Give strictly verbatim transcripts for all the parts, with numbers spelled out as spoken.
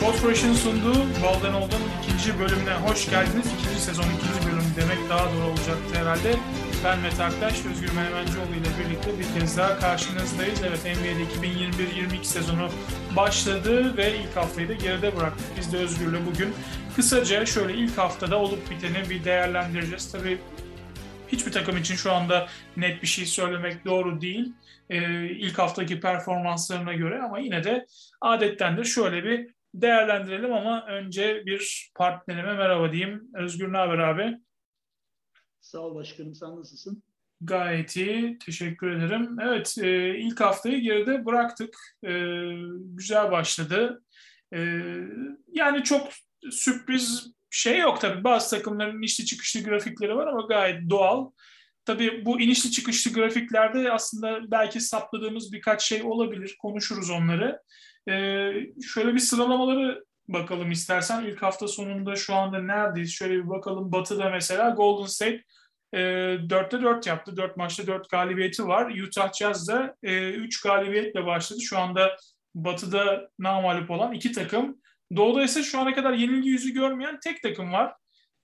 Post-Fresh'in sunduğu Golden Old'un ikinci bölümüne hoş geldiniz. İkinci sezon ikinci bölüm demek daha doğru olacaktı herhalde. Ben Mete Aktaş, Özgür Menemencioğlu ile birlikte bir kez daha karşınızdayız. Evet, N B A'de iki bin yirmi bir yirmi iki sezonu başladı ve ilk haftayı da geride bıraktık. Biz de Özgür'le bugün kısaca şöyle ilk haftada olup biteni bir değerlendireceğiz. Tabii hiçbir takım için şu anda net bir şey söylemek doğru değil. Ee, ilk haftaki performanslarına göre, ama yine de adettendir şöyle bir değerlendirelim. Ama önce bir partnerime merhaba diyeyim. Özgür, ne haber abi? Sağ ol başkanım, sen nasılsın? Gayet iyi, teşekkür ederim. Evet, e, ilk haftayı geride bıraktık. E, güzel başladı. E, yani çok sürpriz şey yok tabii. Bazı takımların inişli çıkışlı grafikleri var ama gayet doğal. Tabii bu inişli çıkışlı grafiklerde aslında belki sapladığımız birkaç şey olabilir. Konuşuruz onları. Ee, şöyle bir sıralamaları bakalım istersen. İlk hafta sonunda şu anda neredeyiz? Şöyle bir bakalım. Batı'da mesela Golden State e, dörtte dört yaptı. dört maçta dört galibiyeti var. Utah Jazz da e, üç galibiyetle başladı. Şu anda Batı'da namalip olan iki takım. Doğu'da ise şu ana kadar yenilgi yüzü görmeyen tek takım var.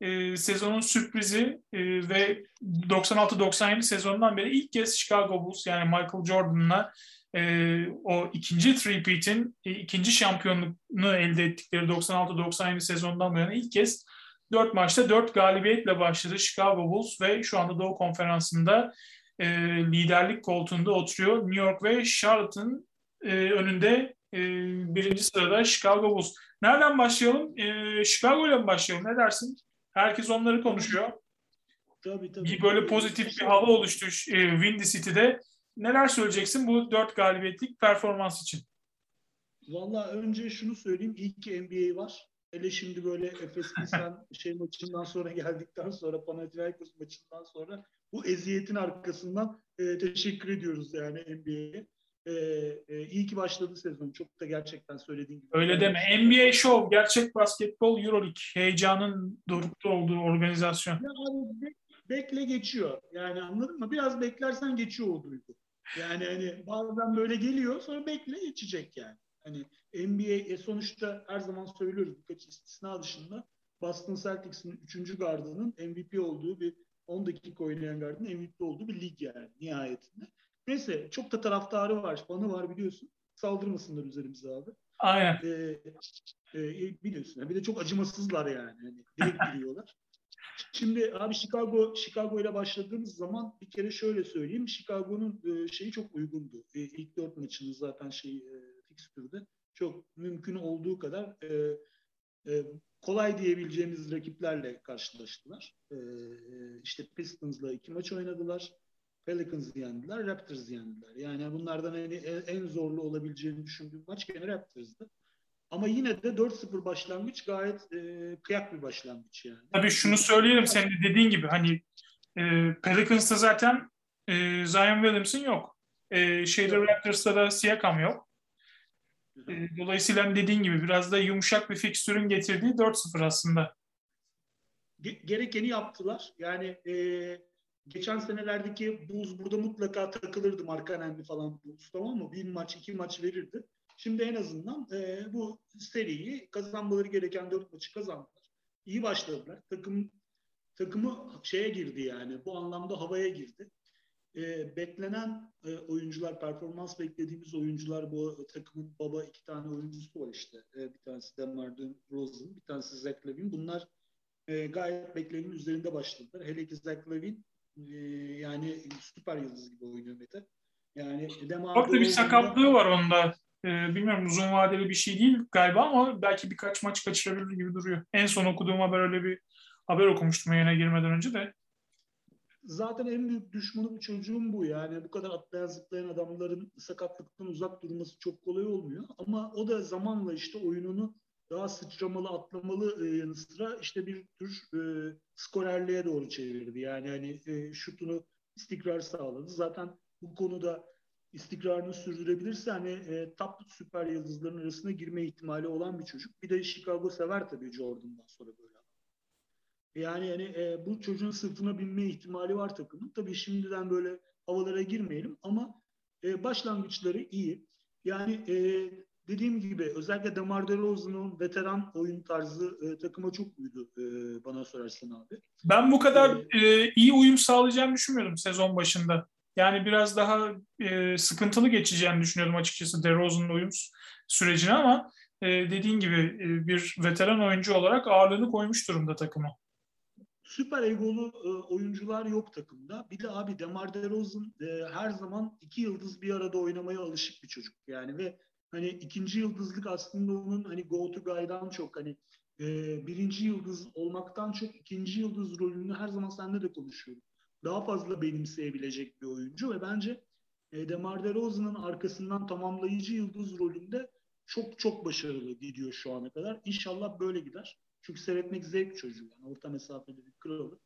E, sezonun sürprizi e, ve doksan altı doksan yedi sezonundan beri ilk kez Chicago Bulls, yani Michael Jordan'la e, o ikinci three-peat'in e, ikinci şampiyonluğunu elde ettikleri doksan altı doksan yedi sezonundan bu yana ilk kez dört maçta dört galibiyetle başladı Chicago Bulls ve şu anda Doğu Konferansı'nda e, liderlik koltuğunda oturuyor. New York ve Charlotte'ın e, önünde e, birinci sırada Chicago Bulls. Nereden başlayalım? E, Chicago'yla mı başlayalım? Ne dersin? Herkes onları konuşuyor. Tabii, tabii. Bir böyle pozitif bir hava oluştu Windy City'de. Neler söyleyeceksin bu dört galibiyetlik performans için? Vallahi önce şunu söyleyeyim. İyi ki N B A var. Hele şimdi böyle Efes Pilsen şey maçından sonra geldikten sonra, Panathinaikos maçından sonra bu eziyetin arkasından e, teşekkür ediyoruz yani N B A'ye. E, e, iyi ki başladı sezon. Çok da gerçekten söylediğin gibi. Öyle deme. N B A Show, gerçek basketbol, Euroleague heyecanın dorukta olduğu organizasyon. Ya abi, be, bekle geçiyor. Yani anladın mı? Biraz beklersen geçiyor o duygu. Yani hani bazen böyle geliyor, sonra bekle geçecek yani. Hani N B A e, sonuçta her zaman söylüyoruz, birkaç istisna dışında Boston Celtics'in üçüncü gardının M V P olduğu, bir on dakika oynayan gardının M V P olduğu bir lig yani nihayetinde. Neyse, çok da taraftarı var, fanı var biliyorsun. Saldırmasınlar üzerimize abi. Aynen. Ee, e, biliyorsun. Bir de çok acımasızlar yani. yani direkt giriyorlar. Şimdi abi Chicago, Chicago ile başladığımız zaman bir kere şöyle söyleyeyim. Chicago'nun e, şeyi çok uygundu. E, ilk dört maçını zaten şey e, fikstürde çok mümkün olduğu kadar e, e, kolay diyebileceğimiz rakiplerle karşılaştılar. E, işte Pistons'la iki maç oynadılar. Pelicans'ı yendiler, Raptors'ı yendiler. Yani bunlardan en, en zorlu olabileceğini düşündüğüm maç gene Raptors'dı. Ama yine de dört sıfır başlangıç gayet e, kıyak bir başlangıç yani. Tabii şunu söyleyelim, senin de dediğin gibi hani e, Pelicans'ta zaten e, Zion Williamson yok. E, şeyde evet. Raptors'ta da Siakam yok. E, dolayısıyla dediğin gibi biraz da yumuşak bir fikstürün getirdiği dört sıfır aslında. Ge- gerekeni yaptılar. Yani eee geçen senelerdeki Bulls burada mutlaka takılırdı, Markkanen'li falan Bulls, tamam mı? Bir maç, iki maç verirdi. Şimdi en azından e, bu seriyi, kazanmaları gereken dört maçı kazandılar. İyi başladılar. Takım takımı şeye girdi yani. Bu anlamda havaya girdi. E, beklenen e, oyuncular, performans beklediğimiz oyuncular, bu takımın baba iki tane oyuncusu var işte. E, bir tanesi DeMar DeRozan, bir tanesi Zach LaVine. Bunlar e, gayet beklenenin üzerinde başladılar. Hele ki Zach LaVine yani süper yıldız gibi oynuyor Mete. Yani Bak da bir sakatlığı var onda. Ee, bilmiyorum, uzun vadeli bir şey değil galiba ama belki birkaç maç kaçırabilir gibi duruyor. En son okuduğum haber, öyle bir haber okumuştum yayına girmeden önce de. Zaten en büyük düşmanı bu çocuğun bu. Yani bu kadar atlayan zıplayan adamların sakatlıktan uzak durması çok kolay olmuyor. Ama o da zamanla işte oyununu daha sıçramalı, atlamalı e, sıra işte bir tür e, skorerliğe doğru çevirdi. Yani hani e, şutunu istikrar sağladı. Zaten bu konuda istikrarını sürdürebilirse hani e, top süper yıldızların arasına girme ihtimali olan bir çocuk. Bir de Chicago sever tabii Jordan'dan sonra böyle. Yani hani e, bu çocuğun sırtına binme ihtimali var takımın. Tabii şimdiden böyle havalara girmeyelim ama e, başlangıçları iyi. Yani e, dediğim gibi özellikle DeMar DeRozan'ın veteran oyun tarzı e, takıma çok uydu e, bana sorarsan abi. Ben bu kadar e, iyi uyum sağlayacağını düşünmüyordum sezon başında. Yani biraz daha e, sıkıntılı geçeceğini düşünüyordum açıkçası DeRozan'ın uyum sürecine ama e, dediğin gibi e, bir veteran oyuncu olarak ağırlığını koymuş durumda takıma. Süper egolu e, oyuncular yok takımda. Bir de abi DeMar DeRozan e, her zaman iki yıldız bir arada oynamaya alışık bir çocuk yani ve hani ikinci yıldızlık aslında onun hani go to guy'dan çok hani e, birinci yıldız olmaktan çok ikinci yıldız rolünü her zaman seninle de konuşuyorum. Daha fazla benimseyebilecek bir oyuncu ve bence e, DeMar DeRozan'ın arkasından tamamlayıcı yıldız rolünde çok çok başarılı gidiyor şu ana kadar. İnşallah böyle gider. Çünkü seyretmek zevk çocuğu. Yani orta mesafede bir kralı.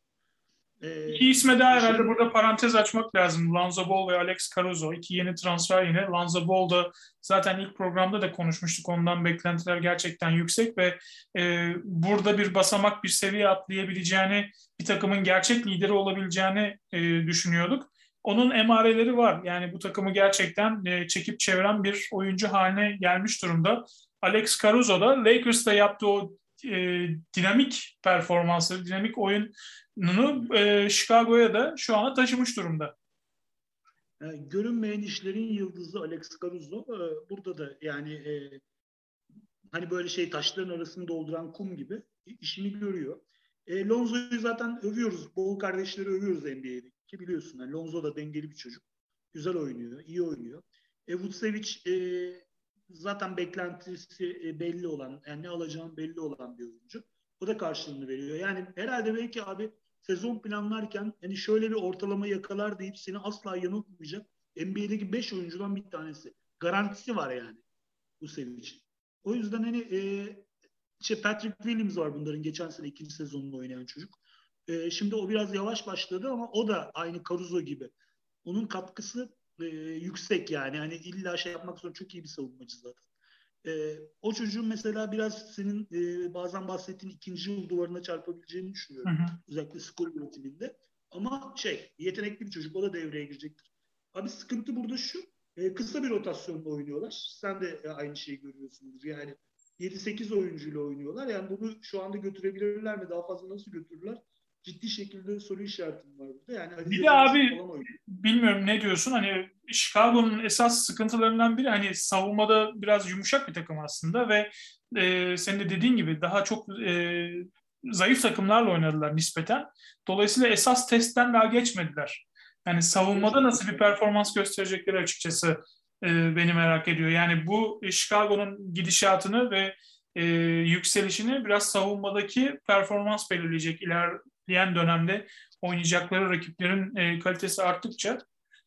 Ee, İki isme daha herhalde şimdi... burada parantez açmak lazım. Lonzo Ball ve Alex Caruso. İki yeni transfer yine. Lonzo Ball da zaten ilk programda da konuşmuştuk. Ondan beklentiler gerçekten yüksek ve e, burada bir basamak, bir seviye atlayabileceğini, bir takımın gerçek lideri olabileceğini e, düşünüyorduk. Onun emareleri var. Yani bu takımı gerçekten e, çekip çeviren bir oyuncu haline gelmiş durumda. Alex Caruso da Lakers'ta yaptığı o E, dinamik performansı, dinamik oyununu e, Chicago'ya da şu ana taşımış durumda. Yani görünmeyen işlerin yıldızı Alex Caruso e, burada da yani e, hani böyle şey taşların arasını dolduran kum gibi işini görüyor. E, Lonzo'yu zaten övüyoruz. Bol kardeşleri övüyoruz N B A'de ki biliyorsun. Yani Lonzo da dengeli bir çocuk. Güzel oynuyor, iyi oynuyor. E, Vucevic e, zaten beklentisi belli olan, yani ne alacağım belli olan bir oyuncu. O da karşılığını veriyor. Yani herhalde belki abi sezon planlarken hani şöyle bir ortalama yakalar deyip seni asla yanıltmayacak N B A'deki beş oyuncudan bir tanesi. Garantisi var yani bu seviye için. O yüzden hani e, işte Patrick Williams var bunların geçen sene ikinci sezonunda oynayan çocuk. E, şimdi o biraz yavaş başladı ama o da aynı Caruso gibi. Onun katkısı E, yüksek yani. Hani illa şey yapmak zorunda, çok iyi bir savunmacı zaten. E, o çocuğun mesela biraz senin e, bazen bahsettiğin ikinci yıl duvarına çarpabileceğini düşünüyorum. Hı hı. Özellikle skor yönetiminde. Ama şey, yetenekli bir çocuk. O da devreye girecektir. Abi sıkıntı burada şu. E, kısa bir rotasyonla oynuyorlar. Sen de e, aynı şeyi görüyorsunuz. Yani yedi sekiz oyuncuyla oynuyorlar. Yani bunu şu anda götürebilirler mi? Daha fazla nasıl götürürler? Ciddi şekilde soru işaretim var burada. Yani bir de abi bilmiyorum ne diyorsun, hani Chicago'nun esas sıkıntılarından biri hani savunmada biraz yumuşak bir takım aslında ve e, senin de dediğin gibi daha çok e, zayıf takımlarla oynadılar nispeten. Dolayısıyla esas testten daha geçmediler. Yani savunmada nasıl bir performans gösterecekleri açıkçası e, beni merak ediyor. Yani bu Chicago'nun gidişatını ve e, yükselişini biraz savunmadaki performans belirleyecek iler diyen dönemde oynayacakları rakiplerin e, kalitesi arttıkça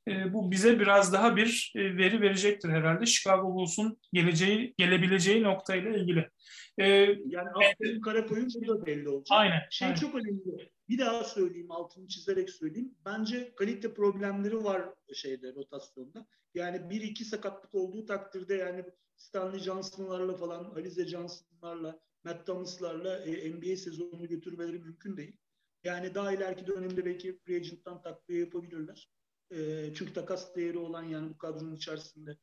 e, bu bize biraz daha bir e, veri verecektir herhalde Chicago Bulls'un geleceği, gelebileceği noktayla ilgili. E, yani Altın Karakoy'un burada belli olacak. Aynen. Şey aynen. Çok önemli. Bir daha söyleyeyim, altını çizerek söyleyeyim. Bence kalite problemleri var şeyde, rotasyonda. Yani bir iki sakatlık olduğu takdirde yani Stanley Johnson'larla falan, Alize Johnson'larla, Matt Thomas'larla e, N B A sezonunu götürmeleri mümkün değil. Yani daha ileriki dönemde belki free agent'tan takviye yapabilirler. E, çünkü takas değeri olan, yani bu kadronun içerisinde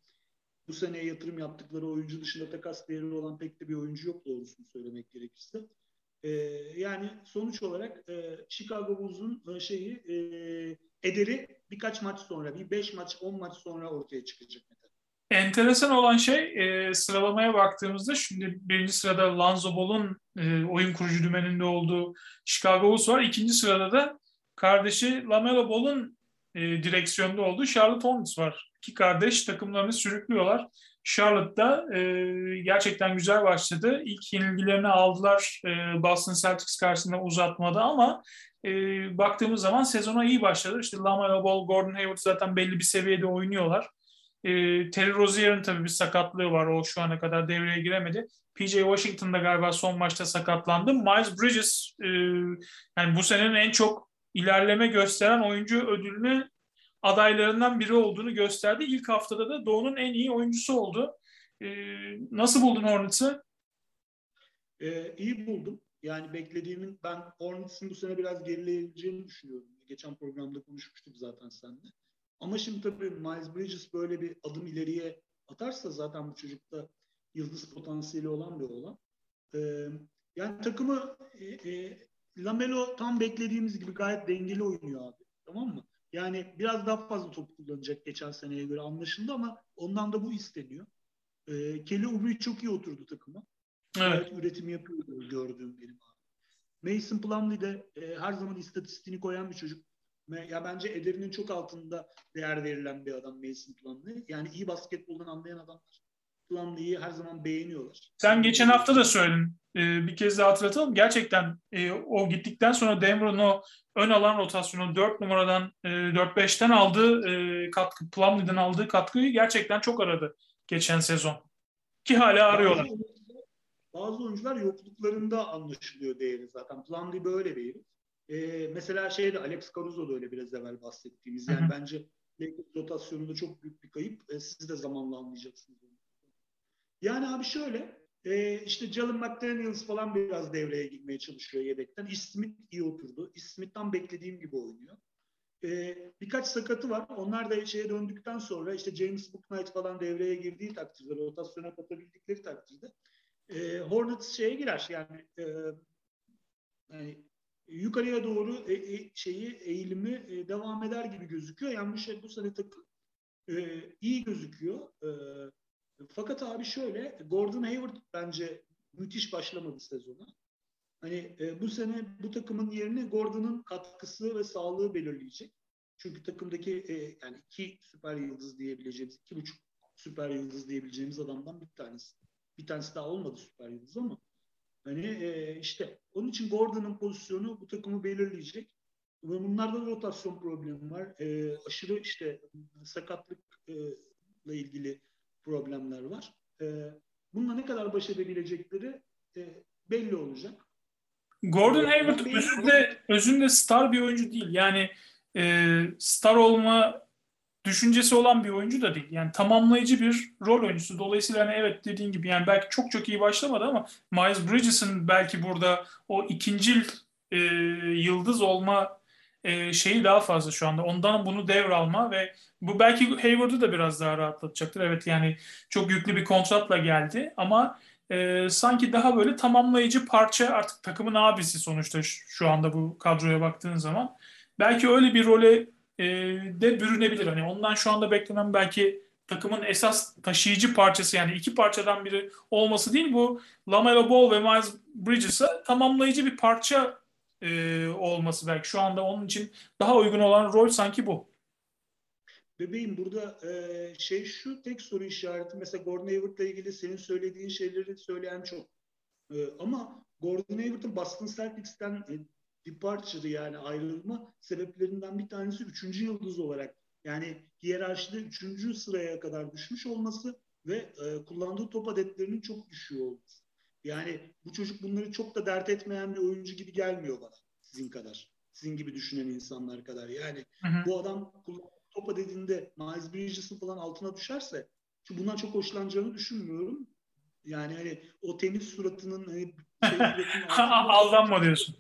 bu seneye yatırım yaptıkları oyuncu dışında takas değeri olan pek de bir oyuncu yok doğrusunu söylemek gerekirse. E, yani sonuç olarak e, Chicago Bulls'un şeyi e, ederi birkaç maç sonra, bir beş maç, on maç sonra ortaya çıkacak. Enteresan olan şey e, sıralamaya baktığımızda şimdi birinci sırada Lonzo Ball'un e, oyun kurucu dümeninde olduğu Chicago Bulls var. İkinci sırada da kardeşi LaMelo Ball'un e, direksiyonda olduğu Charlotte Hornets var. İki kardeş takımlarını sürüklüyorlar. Charlotte'da e, gerçekten güzel başladı. İlk yenilgilerini aldılar e, Boston Celtics karşısında uzatmada ama e, baktığımız zaman sezona iyi başladı. İşte LaMelo Ball, Gordon Hayward zaten belli bir seviyede oynuyorlar. E, Terry Rozier'in tabii bir sakatlığı var. O şu ana kadar devreye giremedi. P J Washington'da galiba son maçta sakatlandı. Miles Bridges e, yani bu senenin en çok ilerleme gösteren oyuncu ödülünü adaylarından biri olduğunu gösterdi. İlk haftada da Doğu'nun en iyi oyuncusu oldu. E, nasıl buldun Hornets'ı? E, iyi buldum. Yani beklediğimin, ben Hornets'ın bu sene biraz gerileyebileceğini düşünüyorum. Geçen programda konuşmuştuk zaten seninle. Ama şimdi tabii Miles Bridges böyle bir adım ileriye atarsa zaten bu çocukta yıldız potansiyeli olan bir oğlan. Ee, yani takımı e, e, Lamelo tam beklediğimiz gibi gayet dengeli oynuyor abi. Tamam mı? Yani biraz daha fazla top kullanacak geçen seneye göre anlaşıldı ama ondan da bu isteniyor. Ee, Kelly Oubre çok iyi oturdu takıma. Evet. Evet, üretim yapıyordu gördüğüm benim abi. Mason Plumlee de e, her zaman istatistiğini koyan bir çocuk. Ya bence ederinin çok altında değer verilen bir adam Mason Plumlee. Yani iyi basketboldan anlayan adamlar Plumlee'yi her zaman beğeniyorlar. Sen geçen hafta da söyledin. Ee, bir kez daha hatırlatalım. Gerçekten e, o gittikten sonra Denver'ın o ön alan rotasyonu dört numaradan e, dört beşten aldığı e, katkı, Plumlee'den aldığı katkıyı gerçekten çok aradı geçen sezon. Ki hala arıyorlar. Bazı oyuncular, bazı oyuncular yokluklarında anlaşılıyor değeri zaten. Plumlee böyle değil. Ee, mesela şeyde Alex Caruso da öyle biraz evvel bahsettiğimiz. Yani Hı-hı. bence Lakers rotasyonunda çok büyük bir kayıp. Ee, siz de zamanla anlayacaksınız. Yani abi şöyle e, işte Jalen McDaniels falan biraz devreye girmeye çalışıyor yedekten. Ish Smith iyi oturdu. Ish Smith'ten beklediğim gibi oynuyor. E, birkaç sakatı var. Onlar da şeye döndükten sonra işte James Bouknight falan devreye girdiği takdirde, rotasyona katabildikleri takdirde e, Hornets şeye girer. Yani e, yani yukarıya doğru e, e, şeyi eğilimi e, devam eder gibi gözüküyor. Yani bu, şey, bu sene takım e, iyi gözüküyor. E, fakat abi şöyle, Gordon Hayward bence müthiş başlamadı sezona. Hani e, bu sene bu takımın yerini Gordon'un katkısı ve sağlığı belirleyecek. Çünkü takımdaki e, yani iki süper yıldız diyebileceğimiz, iki buçuk süper yıldız diyebileceğimiz adamdan bir tanesi. Bir tanesi daha olmadı süper yıldız ama. Hani e, işte onun için Gordon'un pozisyonu bu takımı belirleyecek. Ve bunlarda da rotasyon problemi var. E, aşırı işte sakatlıkla ilgili problemler var. E, bununla ne kadar baş edebilecekleri e, belli olacak. Gordon Hayward özünde, özünde star bir oyuncu değil. Yani e, star olma düşüncesi olan bir oyuncu da değil. Yani tamamlayıcı bir rol oyuncusu. Dolayısıyla hani evet dediğin gibi yani belki çok çok iyi başlamadı ama Miles Bridges'in belki burada o ikincil e, yıldız olma e, şeyi daha fazla şu anda. Ondan bunu devralma ve bu belki Hayward'ı da biraz daha rahatlatacaktır. Evet yani çok yüklü bir kontratla geldi ama e, sanki daha böyle tamamlayıcı parça artık takımın abisi sonuçta şu, şu anda bu kadroya baktığın zaman. Belki öyle bir role de bürünebilir. Hani ondan şu anda beklenen belki takımın esas taşıyıcı parçası yani iki parçadan biri olması değil bu LaMelo Ball ve Miles Bridges'a tamamlayıcı bir parça e, olması belki şu anda onun için daha uygun olan rol sanki bu. Bebeğim burada e, şey şu tek soru işareti mesela Gordon Hayward'la ilgili senin söylediğin şeyleri söyleyen çok. E, ama Gordon Hayward'ın Boston Celtics'ten e, departure yani ayrılma sebeplerinden bir tanesi üçüncü yıldız olarak yani hiyerarşide üçüncü sıraya kadar düşmüş olması ve e, kullandığı top adetlerinin çok düşüyor olması. Yani bu çocuk bunları çok da dert etmeyen bir oyuncu gibi gelmiyor bana sizin kadar. Sizin gibi düşünen insanlar kadar. Yani hı hı. bu adam kullandığı top adetinde Miles Bridges'in falan altına düşerse ki bundan çok hoşlanacağını düşünmüyorum. Yani hani o temiz suratının hani, aldanma diyorsun.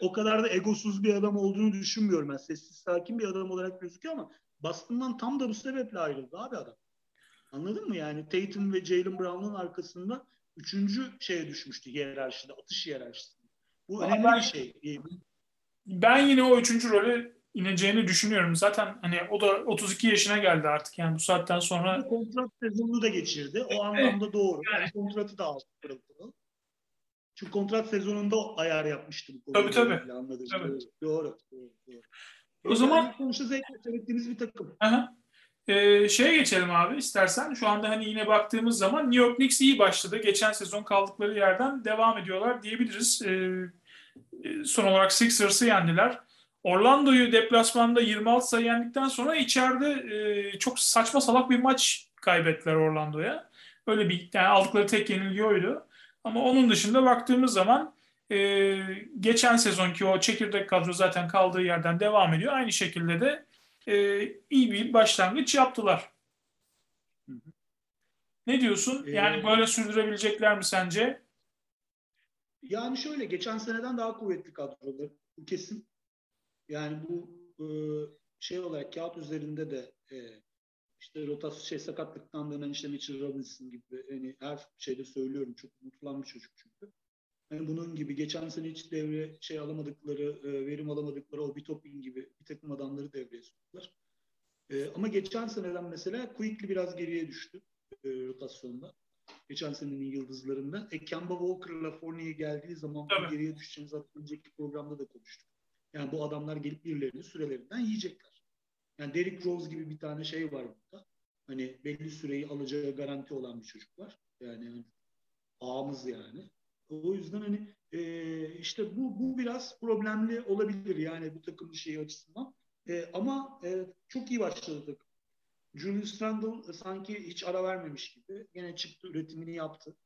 O kadar da egosuz bir adam olduğunu düşünmüyorum ben. Sessiz, sakin bir adam olarak gözüküyor ama Boston'dan tam da bu sebeple ayrıldı abi adam. Anladın mı? Yani Tatum ve Jaylen Brown'un arkasında üçüncü şeye düşmüştü hiyerarşide, atış hiyerarşisinde. Bu önemli ben, bir şey. Ben yine o üçüncü role ineceğini düşünüyorum. Zaten hani o da otuz iki yaşına geldi artık. Yani bu saatten sonra... Bu kontrat sezonunu da geçirdi. O anlamda doğru. Yani. Kontratı da aldı. Çünkü kontrat sezonunda ayar yapmıştı. Tabii tabii. tabii. Doğru. doğru, doğru. O, o zaman konuşa zevkle seyrettiğimiz bir takım. Ee, şeye geçelim abi istersen. Şu anda hani yine baktığımız zaman New York Knicks iyi başladı. Geçen sezon kaldıkları yerden devam ediyorlar diyebiliriz. Ee, son olarak Sixers'ı yendiler. Orlando'yu deplasmanda yirmi altı sayı yendikten sonra içeride e, çok saçma salak bir maç kaybettiler Orlando'ya. Öyle bir yani aldıkları tek yenilgi oydu. Ama onun dışında baktığımız zaman e, geçen sezonki o çekirdek kadro zaten kaldığı yerden devam ediyor. Aynı şekilde de e, iyi bir başlangıç yaptılar. Hı hı. Ne diyorsun? Ee, yani böyle sürdürebilecekler mi sence? Yani şöyle, geçen seneden daha kuvvetli kadrolar. Bu kesin. Yani bu e, şey olarak kağıt üzerinde de e, işte rotasyon şey sakatlıktan dönen işte Mitchell Robinson gibi, yani her şeyde söylüyorum, çok unutulan bir çocuk çünkü. Yani bunun gibi geçen sene hiç devre şey alamadıkları, verim alamadıkları Obi Toppin gibi bir takım adamları devreye soktular. Ee, ama geçen seneden mesela Quickly biraz geriye düştü e, rotasyonda. Geçen senenin yıldızlarında. E, Kemba Walker'la Fournier geldiği zaman evet. geriye düşeceğini zaten önceki programda da konuştuk. Yani bu adamlar gelip birilerini sürelerinden yiyecekler. Yani Derrick Rose gibi bir tane şey var burada. Hani belli süreyi alacağı garanti olan bir çocuk var. Yani ağımız yani. O yüzden hani e, işte bu bu biraz problemli olabilir yani bu takımın şeyi açısından. E, ama e, çok iyi başladı takım. Julius Randle e, sanki hiç ara vermemiş gibi. Gene çıktı, üretimini yaptı.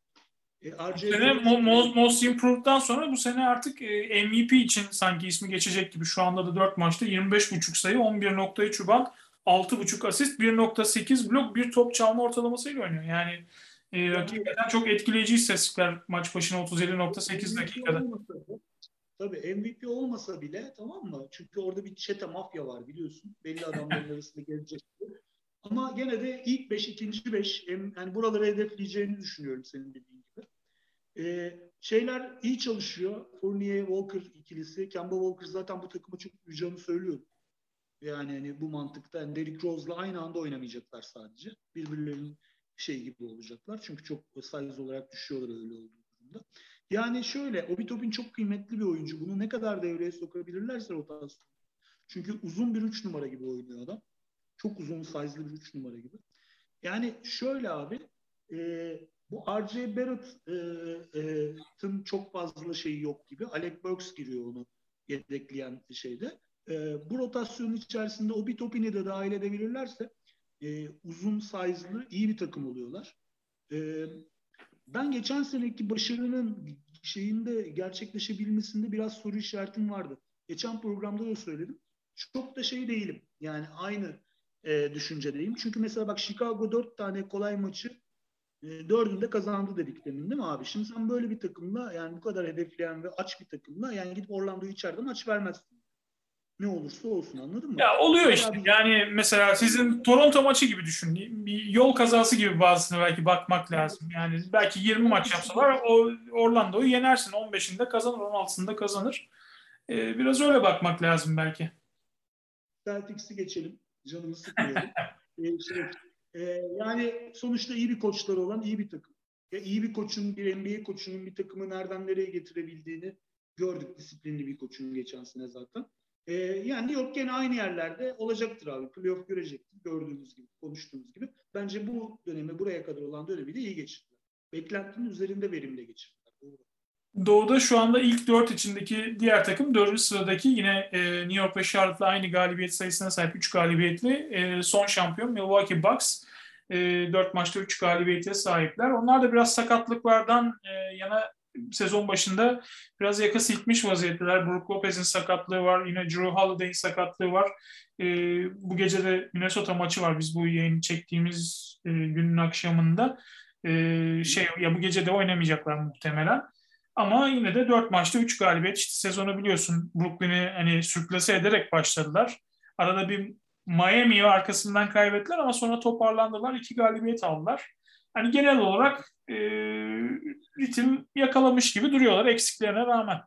E, bu sene Most, Most Improved'dan sonra bu sene artık e, M V P için sanki ismi geçecek gibi. Şu anda da dört maçta yirmi beş buçuk sayı, on bir nokta üç rebound, altı buçuk asist, bir nokta sekiz blok, bir top çalma ortalamasıyla oynuyor. Yani E, rakipten çok etkileyici istatistikler maç başına otuz yedi nokta sekiz dakikada. Tabii M V P olmasa bile, tamam mı? Çünkü orada bir çete mafya var biliyorsun. Belli adamların arasında gelecek. Ama gene de ilk beş, ikinci beş, yani buraları hedefleyeceğini düşünüyorum senin dediğin gibi. Ee, şeyler iyi çalışıyor. Fournier Walker ikilisi. Kemba Walker zaten bu takıma çok uyacağını söylüyorum. Yani hani bu mantıkta yani Derrick Rose'la aynı anda oynamayacaklar sadece. Birbirlerinin şey gibi olacaklar. Çünkü çok size olarak düşüyorlar öyle olduğu durumda. Yani şöyle, Obi Toppin çok kıymetli bir oyuncu. Bunu ne kadar devreye sokabilirlerse rotasyon. Çünkü uzun bir üç numara gibi oynuyor adam. Çok uzun size'lı bir üç numara gibi. Yani şöyle abi, e, bu R J Barrett'ın e, e, çok fazla şeyi yok gibi. Alec Burks giriyor onu yedekleyen şeyde. E, bu rotasyonun içerisinde Obi Toppin'i de dahil edebilirlerse Ee, uzun size'lı iyi bir takım oluyorlar. Ee, ben geçen seneki başarının şeyinde gerçekleşebilmesinde biraz soru işaretim vardı. Geçen programda da söyledim. Çok da şey değilim. Yani aynı e, düşüncedeyim. Çünkü mesela bak Chicago dört tane kolay maçı e, dördünde kazandı dedik demin değil mi abi? Şimdi sen böyle bir takımla, yani bu kadar hedefleyen ve aç bir takımla, yani gidip Orlando'yu içeriden maç vermezsin. Ne olursa olsun, anladın mı? Ya oluyor mesela işte. Bir... Yani mesela sizin Toronto maçı gibi düşün. Bir yol kazası gibi bazısına belki bakmak lazım. Yani belki yirmi maç yapsalar Orlando'yu yenersin. on beşinde kazanır, on altısında kazanır. Ee, biraz öyle bakmak lazım belki. Celtics'i geçelim. Canımı sıkmayalım. ee, şey, e, yani sonuçta iyi bir koçları olan iyi bir takım. Ya iyi bir koçun, bir N B A koçunun bir takımı nereden nereye getirebildiğini gördük, disiplinli bir koçun geçen sene zaten. Ee, yani yok, gene aynı yerlerde olacaktır abi. Playoff görecektir. Gördüğümüz gibi, konuştuğumuz gibi. Bence bu dönemi, buraya kadar olan dönemi de iyi geçirdiler. Beklentinin üzerinde verimle geçirdiler. Doğru. Doğu'da şu anda ilk dört içindeki diğer takım dördüncü sıradaki yine e, New York ve Charlotte'la aynı galibiyet sayısına sahip, üç galibiyetli e, son şampiyon Milwaukee Bucks. E, dört maçta üç galibiyete sahipler. Onlar da biraz sakatlıklardan e, yana sezon başında biraz yaka silkmiş vaziyetteler. Brook Lopez'in sakatlığı var. Yine Drew Holiday'in sakatlığı var. E, bu gece de Minnesota maçı var. Biz bu yayını çektiğimiz e, günün akşamında. E, şey ya bu gece de oynamayacaklar muhtemelen. Ama yine de dört maçta üç galibiyet. İşte sezonu biliyorsun, Brooklyn'i hani sürklase ederek başladılar. Arada bir Miami'yi arkasından kaybettiler ama sonra toparlandılar. iki galibiyet aldılar. Hani genel olarak e, ritim yakalamış gibi duruyorlar eksiklerine rağmen.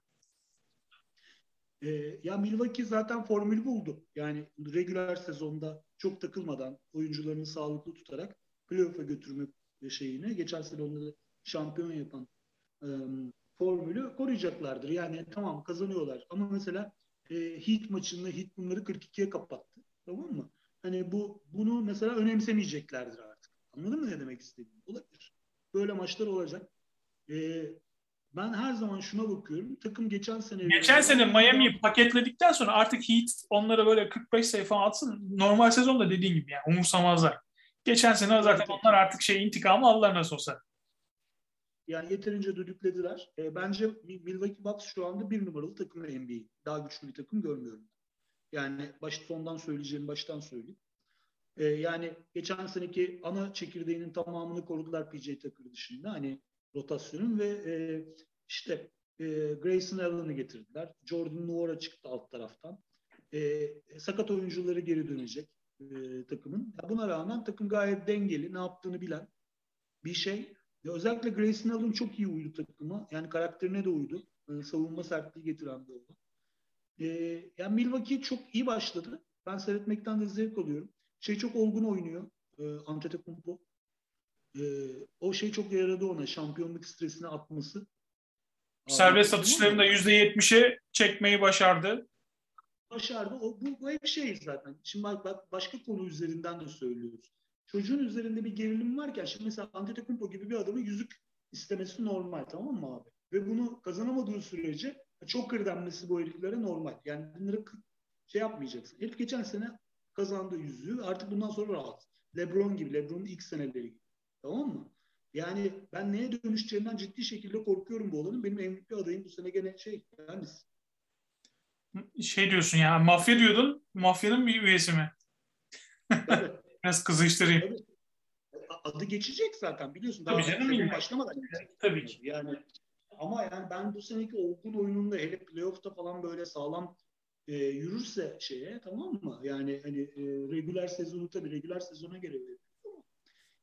E, ya Milwaukee zaten formül buldu. Yani regular sezonda çok takılmadan oyuncularını sağlıklı tutarak playoff'a götürme şeyini, geçen sene onları şampiyon yapan e, formülü koruyacaklardır. Yani tamam kazanıyorlar ama mesela e, Heat maçında Heat bunları kırk ikiye kapattı. Tamam mı? Hani bu bunu mesela önemsemeyeceklerdir abi. Anladın mı ne demek istediğimi? Olabilir. Böyle maçlar olacak. Ee, ben her zaman şuna bakıyorum. Takım geçen sene... Geçen sene Miami'yi paketledikten sonra artık Heat onlara böyle kırk beş sayı falan atsın. Normal sezonda dediğin gibi yani umursamazlar. Geçen sene zaten onlar artık şey intikamı aldılar nasıl olsa. Yani yeterince düdüklediler. Ee, bence Milwaukee Bucks şu anda bir numaralı takım N B A'yi. Daha güçlü bir takım görmüyorum. Yani baş, sondan söyleyeceğim, baştan söyleyeyim. Ee, yani geçen seneki ana çekirdeğinin tamamını korudular P J Tucker dışında. Hani rotasyonun ve e, işte e, Grayson Allen'ı getirdiler. Jordan Noir'a çıktı alt taraftan. E, sakat oyuncuları geri dönecek. e, takımın. Buna rağmen takım gayet dengeli, ne yaptığını bilen bir şey. Ve özellikle Grayson Allen çok iyi uydu takıma. Yani karakterine de uydu. E, savunma sertliği getiren de oldu. E, yani Milwaukee çok iyi başladı. Ben seyretmekten de zevk alıyorum. Şey çok olgun oynuyor. E, Antetokounmpo. E, o şey çok yaradı ona. Şampiyonluk stresini atması. Serbest atışlarını da yüzde yetmişe çekmeyi başardı. Başardı. O, bu, bu hep şey zaten. Şimdi bak, bak başka konu üzerinden de söylüyoruz. Çocuğun üzerinde bir gerilim varken, şimdi mesela Antetokounmpo gibi bir adamın yüzük istemesi normal, tamam mı abi? Ve bunu kazanamadığı sürece çok kırdenmesi bu heriflere normal. Yani bunları şey yapmayacaksın. Herif geçen sene kazandı yüzüğü. Artık bundan sonra rahat. LeBron gibi. LeBron'un ilk seneleri gibi. Tamam mı? Yani ben neye dönüşeceğinden ciddi şekilde korkuyorum bu olanın. Benim M V P adayım bu sene gene şey. Yani... Şey diyorsun ya, mafya diyordun. Mafyanın bir üyesi mi? Evet. Biraz kızıştırayım. Tabii. Adı geçecek zaten biliyorsun. Daha tabii canım. Başlamadan geçecek. Tabii ki. Yani, ama yani ben bu seneki olgun oyununda hele playoff'ta falan böyle sağlam e, yürürse şeye, tamam mı? Yani hani e, regular sezonu tabii regular sezona göre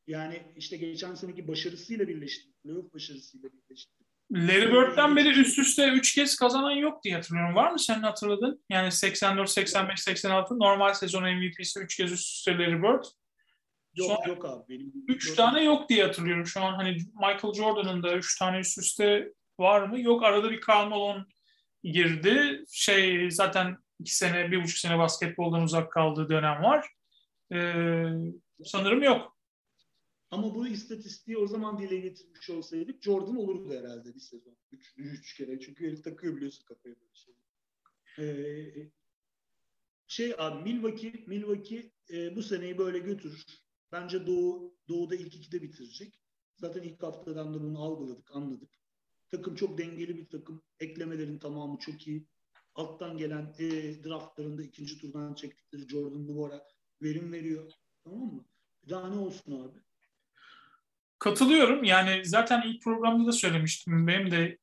yani işte geçen seneki başarısıyla birleşti. Playoff başarısıyla birleşti. Larry Bird'den beri üst üste üç kez kazanan yok diye hatırlıyorum. Var mı senin hatırladın? Yani seksen dört, seksen beş, seksen altı normal sezon M V P'si üç kez üst üste Larry Bird. Yok sonra yok abi. Benim üç tane yok diye hatırlıyorum. Şu an hani Michael Jordan'ın da üç tane üst üste var mı? Yok, arada bir Karl Malone girdi. Şey zaten iki sene, bir buçuk sene basketboldan uzak kaldığı dönem var. Ee, sanırım yok. Ama bu istatistiği o zaman dile getirmiş olsaydık Jordan olurdu herhalde bir sezon. Üç, üç kere. Çünkü herif takıyor biliyorsun kafaya böyle şey. Ee, şey abi Milwaukee, Milwaukee e, bu seneyi böyle götürür. Bence Doğu, Doğu'da ilk ikide bitirecek. Zaten ilk haftadan da bunu algıladık, anladık. Takım çok dengeli bir takım. Eklemelerin tamamı çok iyi. Alttan gelen e, draftlarında ikinci turdan çektikleri Jordan duvara verim veriyor. Tamam mı? Daha ne olsun abi? Katılıyorum. Yani zaten ilk programda da söylemiştim. Benim de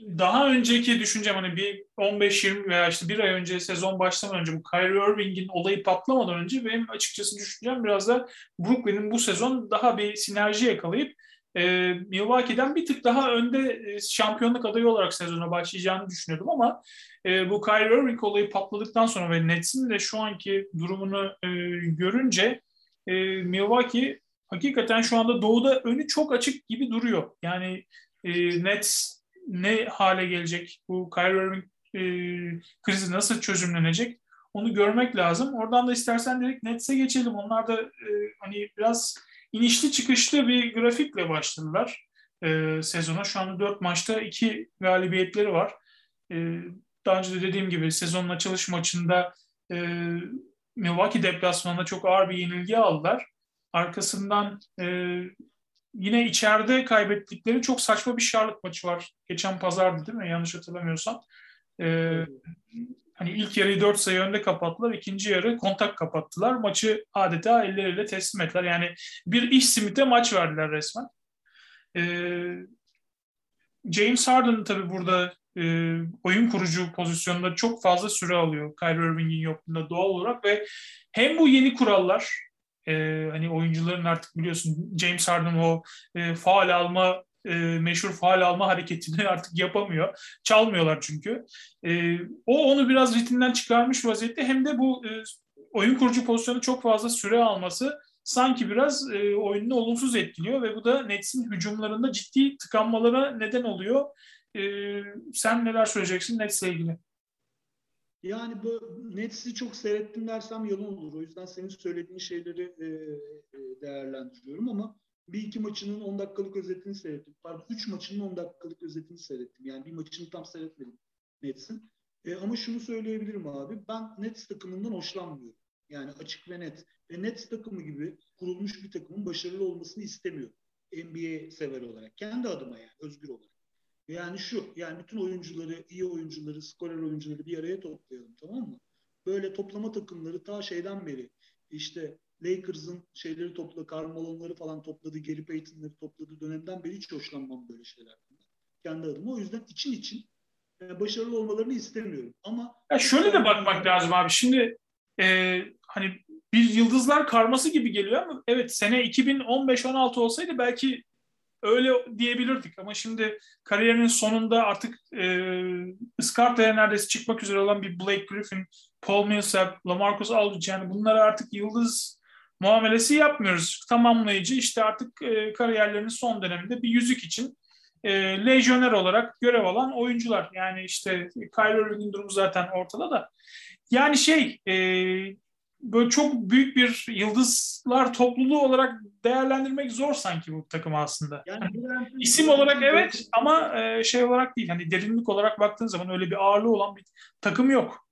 daha önceki düşüncem hani bir on beş yirmi veya işte bir ay önce sezon başlamadan önce bu Kyrie Irving'in olayı patlamadan önce benim açıkçası düşüncem biraz da Brooklyn'in bu sezon daha bir sinerji yakalayıp e, Milwaukee'den bir tık daha önde şampiyonluk adayı olarak sezona başlayacağını düşünüyordum ama e, bu Kyrie Irving olayı patladıktan sonra ve Nets'in de şu anki durumunu e, görünce e, Milwaukee hakikaten şu anda Doğu'da önü çok açık gibi duruyor. Yani e, Nets ne hale gelecek? Bu Kyrie Irving e, krizi nasıl çözümlenecek? Onu görmek lazım. Oradan da istersen direkt Nets'e geçelim. Onlar da e, hani biraz inişli çıkışlı bir grafikle başladılar e, sezona. Şu anda dört maçta iki galibiyetleri var. E, daha önce de dediğim gibi sezonun açılış maçında e, Milwaukee deplasmanında çok ağır bir yenilgi aldılar. Arkasından e, yine içeride kaybettikleri çok saçma bir Charlotte maçı var. Geçen pazardı değil mi? Yanlış hatırlamıyorsam. E, hani ilk yarıyı dört sayı önde kapattılar. İkinci yarı kontak kapattılar. Maçı adeta elleriyle teslim ettiler. Yani bir iş simite maç verdiler resmen. E, James Harden tabii burada e, oyun kurucu pozisyonunda çok fazla süre alıyor. Kyrie Irving'in yokluğunda doğal olarak ve hem bu yeni kurallar Ee, hani oyuncuların artık biliyorsun James Harden o e, faal alma e, meşhur faal alma hareketini artık yapamıyor. Çalmıyorlar çünkü. E, o onu biraz ritimden çıkarmış vaziyette. Hem de bu e, oyun kurucu pozisyonu çok fazla süre alması sanki biraz e, oyununu olumsuz etkiliyor ve bu da Nets'in hücumlarında ciddi tıkanmalara neden oluyor. E, sen neler söyleyeceksin Nets'le ilgili? Yani bu Nets'i çok seyrettim dersem yalan olur. O yüzden senin söylediğin şeyleri e, e, değerlendiriyorum ama bir iki maçının on dakikalık özetini seyrettim. Pardon, üç maçının on dakikalık özetini seyrettim. Yani bir maçını tam seyretmedim Nets'in. E, ama şunu söyleyebilirim abi. Ben Nets takımından hoşlanmıyorum. Yani açık ve net. Ve Nets takımı gibi kurulmuş bir takımın başarılı olmasını istemiyorum. N B A sever olarak. Kendi adıma yani. Özgür olarak. Yani şu, yani bütün oyuncuları, iyi oyuncuları, skorer oyuncuları bir araya toplayalım, tamam mı? Böyle toplama takımları ta şeyden beri, işte Lakers'ın şeyleri topladı, Karl Malone'ları falan topladı, Gary Payton'ları topladığı dönemden beri hiç hoşlanmam böyle şeylerden. Kendi adıma. O yüzden için için başarılı olmalarını istemiyorum. Ama ya şöyle de bakmak lazım abi. Şimdi e, hani bir yıldızlar karması gibi geliyor ama evet sene iki bin on beş on altı olsaydı belki öyle diyebilirdik. Ama şimdi kariyerinin sonunda artık e, ıskartaya neredeyse çıkmak üzere olan bir Blake Griffin, Paul Millsap, LaMarcus Aldridge, yani bunlara artık yıldız muamelesi yapmıyoruz. Tamamlayıcı işte artık e, kariyerlerinin son döneminde bir yüzük için e, lejyoner olarak görev alan oyuncular. Yani işte Kyrie Irving'in durumu zaten ortada da. Yani şey... E, böyle çok büyük bir yıldızlar topluluğu olarak değerlendirmek zor sanki bu takım aslında. Yani isim olarak evet ama şey olarak değil. Hani derinlik olarak baktığın zaman öyle bir ağırlığı olan bir takım yok.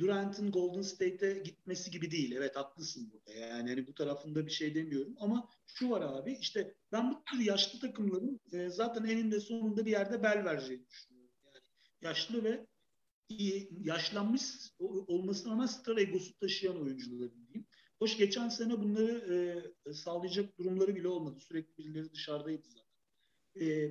Durant'ın Golden State'e gitmesi gibi değil. Evet haklısın burada. Yani hani bu tarafında bir şey demiyorum ama şu var abi, işte ben bu tür yaşlı takımların zaten eninde sonunda bir yerde bel vereceğini düşünüyorum. Yani yaşlı ve yaşlanmış olmasına ama star egosu taşıyan oyuncuları diyeyim. Hoş geçen sene bunları e, sağlayacak durumları bile olmadı. Sürekli birileri dışarıdaydı zaten. E,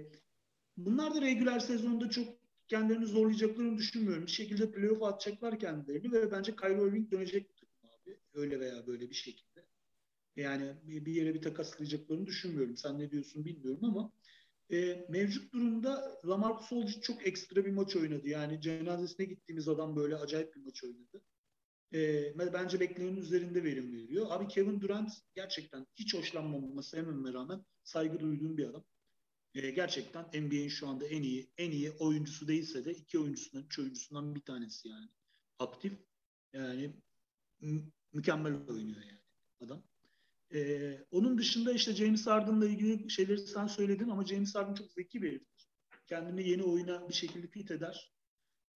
bunlar da regular sezonda çok kendilerini zorlayacaklarını düşünmüyorum. Bir şekilde playoff atacaklar kendilerini ve bence Kyrie Irving dönecek abi. Öyle veya böyle bir şekilde. Yani bir yere bir takaslayacaklarını düşünmüyorum. Sen ne diyorsun bilmiyorum ama E, mevcut durumda LaMarcus Aldridge çok ekstra bir maç oynadı. Yani cenazesine gittiğimiz adam böyle acayip bir maç oynadı. E, bence beklenenin üzerinde verim veriyor. Abi Kevin Durant gerçekten hiç hoşlanmamama, sevmeme rağmen saygı duyduğum bir adam. E, gerçekten N B A'in şu anda en iyi en iyi oyuncusu değilse de iki oyuncusundan, üç oyuncusundan bir tanesi yani. Aktif. Yani m- mükemmel oynuyor yani adam. Ee, onun dışında işte James Harden'la ilgili şeyleri sen söyledin ama James Harden çok zeki bir heriftir. Kendini yeni oyuna bir şekilde fit eder.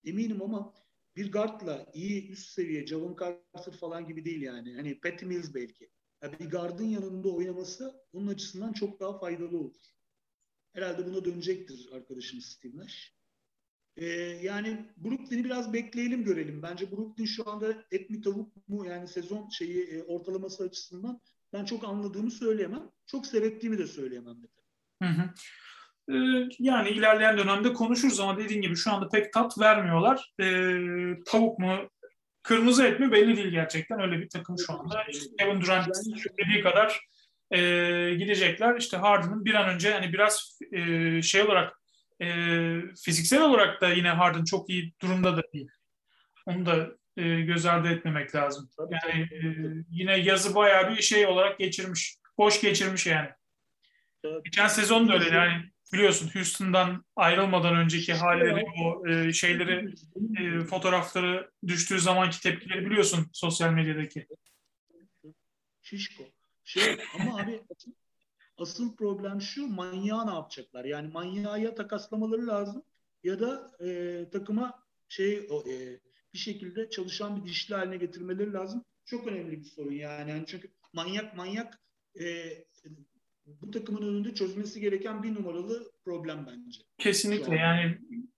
Eminim ama bir guardla iyi üst seviye Javon Carter falan gibi değil yani. Hani Patty Mills belki. Yani bir guardın yanında oynaması onun açısından çok daha faydalı olur. Herhalde buna dönecektir arkadaşımız Steve Nash. Ee, yani Brooklyn'i biraz bekleyelim görelim. Bence Brooklyn şu anda et mi tavuk mu yani sezon şeyi e, ortalaması açısından ben çok anladığımı söyleyemem. Çok seyrettiğimi de söyleyemem. Hı hı. Ee, yani ilerleyen dönemde konuşuruz ama dediğin gibi şu anda pek tat vermiyorlar. Ee, tavuk mu, kırmızı et mi belli değil gerçekten. Öyle bir takım şu anda. İşte Kevin Durant'ın söylediği kadar e, gidecekler. İşte Harden'ın bir an önce hani biraz e, şey olarak e, fiziksel olarak da yine Harden çok iyi durumda da değil. Onu da göz ardı etmemek lazım. Yani yine yazı bayağı bir şey olarak geçirmiş. Boş geçirmiş yani. Geçen sezon da öyle yani, biliyorsun Houston'dan ayrılmadan önceki halleri, o şeyleri, fotoğrafları, düştüğü zamanki tepkileri biliyorsun sosyal medyadaki. Şişko. Şey, ama abi asıl problem şu, manyağı ne yapacaklar? Yani manyağı ya takaslamaları lazım ya da e, takıma şey o, e, bir şekilde çalışan bir dişli haline getirmeleri lazım. Çok önemli bir sorun yani. Yani çünkü manyak manyak e, bu takımın önünde çözmesi gereken bir numaralı problem bence. Kesinlikle yani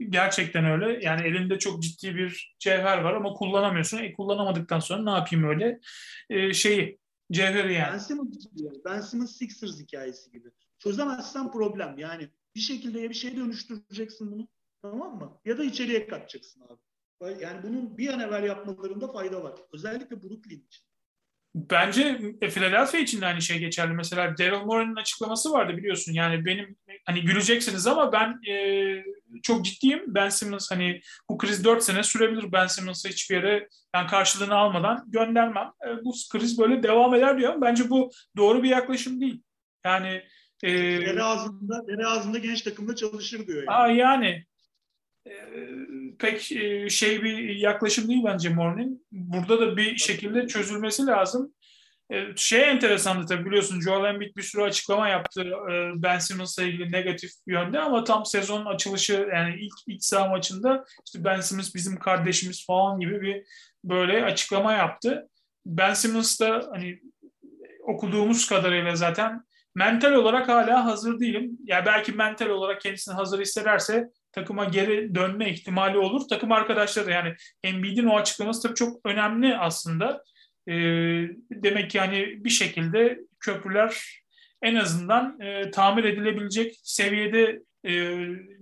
gerçekten öyle. Yani elinde çok ciddi bir cevher var ama kullanamıyorsun. E, kullanamadıktan sonra ne yapayım öyle e, şeyi, cevheri yani. Ben Simmons, ben Simmons Sixers hikayesi gibi. Çözemezsen problem yani. Bir şekilde ya bir şeye dönüştüreceksin bunu, tamam mı? Ya da içeriye kaçacaksın abi. Yani bunun bir an evvel yapmalarında fayda var. Özellikle Brooklyn için. Bence Philadelphia için de aynı şey geçerli. Mesela Daryl Morey'nin açıklaması vardı biliyorsun. Yani benim hani güleceksiniz ama ben e, çok ciddiyim. Ben Simmons hani bu kriz dört sene sürebilir. Ben Simmons'ı hiçbir yere yani karşılığını almadan göndermem. E, bu kriz böyle devam eder diyor. Bence bu doğru bir yaklaşım değil. Yani e, dere ağzında, dere ağzında genç takımda çalışır diyor. Yani. Aa, yani pek şey bir yaklaşım değil bence Morey'nin. Burada da bir şekilde çözülmesi lazım. Şey enteresandı tabii, biliyorsun Joel Embiid bir sürü açıklama yaptı Ben Simmons'la ilgili negatif yönde ama tam sezonun açılışı yani ilk iç saha maçında işte Ben Simmons bizim kardeşimiz falan gibi bir böyle açıklama yaptı. Ben Simmons da hani okuduğumuz kadarıyla zaten mental olarak hala hazır değilim. Ya yani belki mental olarak kendisini hazır hissederse takıma geri dönme ihtimali olur. Takım arkadaşları yani Embiid'in o açıklaması tabii çok önemli aslında. E, demek ki hani bir şekilde köprüler en azından e, tamir edilebilecek seviyede e,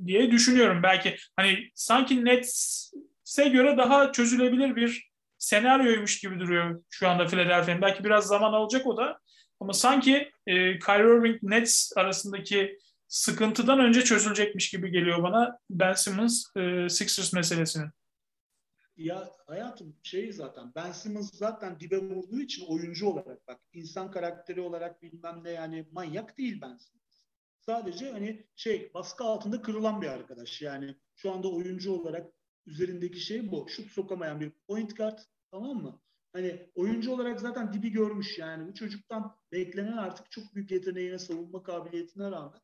diye düşünüyorum. Belki hani sanki Nets'e göre daha çözülebilir bir senaryoymuş gibi duruyor şu anda Philadelphia'nın. Belki biraz zaman alacak o da. Ama sanki e, Kyrie Irving Nets arasındaki sıkıntıdan önce çözülecekmiş gibi geliyor bana Ben Simmons e, Sixers meselesinin. Ya hayatım şeyi zaten Ben Simmons zaten dibe vurduğu için oyuncu olarak bak insan karakteri olarak bilmem ne yani manyak değil Ben Simmons. Sadece hani şey baskı altında kırılan bir arkadaş yani şu anda oyuncu olarak üzerindeki şey bu. Şut sokamayan bir point guard, tamam mı? Hani oyuncu olarak zaten dibi görmüş yani bu çocuktan beklenen artık çok büyük yeteneğine savunma kabiliyetine rağmen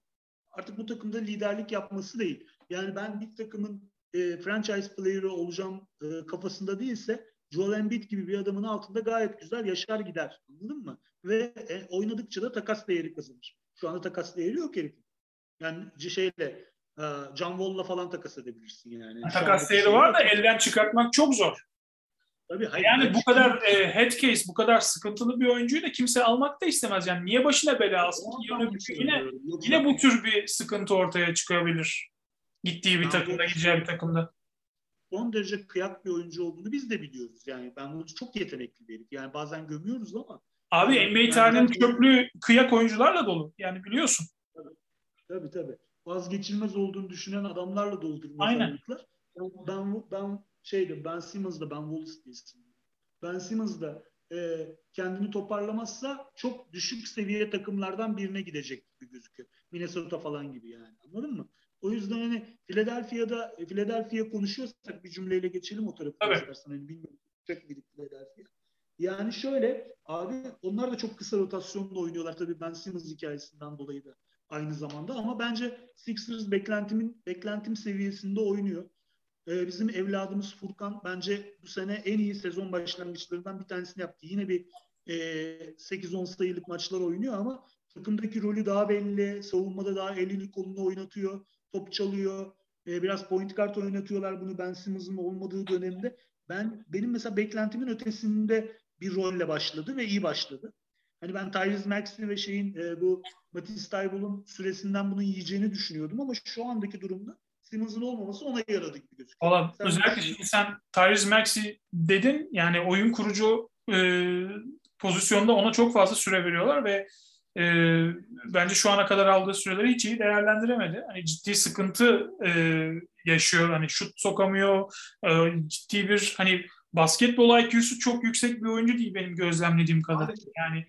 artık bu takımda liderlik yapması değil. Yani ben bir takımın e, franchise player'ı olacağım e, kafasında değilse Joel Embiid gibi bir adamın altında gayet güzel yaşar gider. Anladın mı? Ve e, oynadıkça da takas değeri kazanır. Şu anda takas değeri yok herifin. Yani şeyle e, John Wall'la falan takas edebilirsin yani. Takas değeri var da elden çıkartmak çok zor. Tabii, hayır, yani bu kadar e, head case, bu kadar sıkıntılı bir oyuncuyu da kimse almak da istemez. Yani niye başına bela alsın? Yine, yine bu tür bir sıkıntı ortaya çıkabilir. Gittiği bir yani takımda, gideceği bir takımda. Son derece kıyak bir oyuncu olduğunu biz de biliyoruz. Yani ben bunu çok yetenekli bir herif. Yani bazen gömüyoruz ama. Abi yani, N B A tarihinin köklü kıyak oyuncularla dolu. Yani biliyorsun. Tabii tabii. tabii. Vazgeçilmez olduğunu düşünen adamlarla doldurmuş. Aynen. Ben, ben, ben şeydi Ben Simmons da Ben Wallace değilsin. Ben Simmons da e, kendini toparlamazsa çok düşük seviye takımlardan birine gidecek gibi gözüküyor. Minnesota falan gibi yani. Anladın mı? O yüzden hani Philadelphia'da Philadelphia konuşuyorsak bir cümleyle geçelim o tarafa. Evet. İstersen hani bilmiyorum. Çok bir Philadelphia. Yani şöyle abi onlar da çok kısa rotasyonda oynuyorlar. Tabii Ben Simmons hikayesinden dolayı da aynı zamanda ama bence Sixers beklentimin beklentim seviyesinde oynuyor. Bizim evladımız Furkan bence bu sene en iyi sezon başlangıçlarından bir tanesini yaptı. Yine bir e, sekiz on sayılık maçlar oynuyor ama takımdaki rolü daha belli. Savunmada daha elini kolunu oynatıyor. Top çalıyor. E, biraz point guard oynatıyorlar bunu Ben Simmons'ın olmadığı dönemde. Ben benim mesela beklentimin ötesinde bir rolle başladı ve iyi başladı. Hani ben Tyrese Maxey ve şeyin e, bu Matisse Thybull'un süresinden bunu yiyeceğini düşünüyordum ama şu andaki durumda Simmons'ın olmaması ona yaradı gibi gözüküyor. Valla özellikle şimdi sen Tyrese Maxey dedin yani oyun kurucu e, pozisyonda ona çok fazla süre veriyorlar ve e, bence şu ana kadar aldığı süreleri hiç iyi değerlendiremedi. Hani ciddi sıkıntı e, yaşıyor. Hani şut sokamıyor. E, ciddi bir hani basketbol I Q'su çok yüksek bir oyuncu değil benim gözlemlediğim kadarıyla. Yani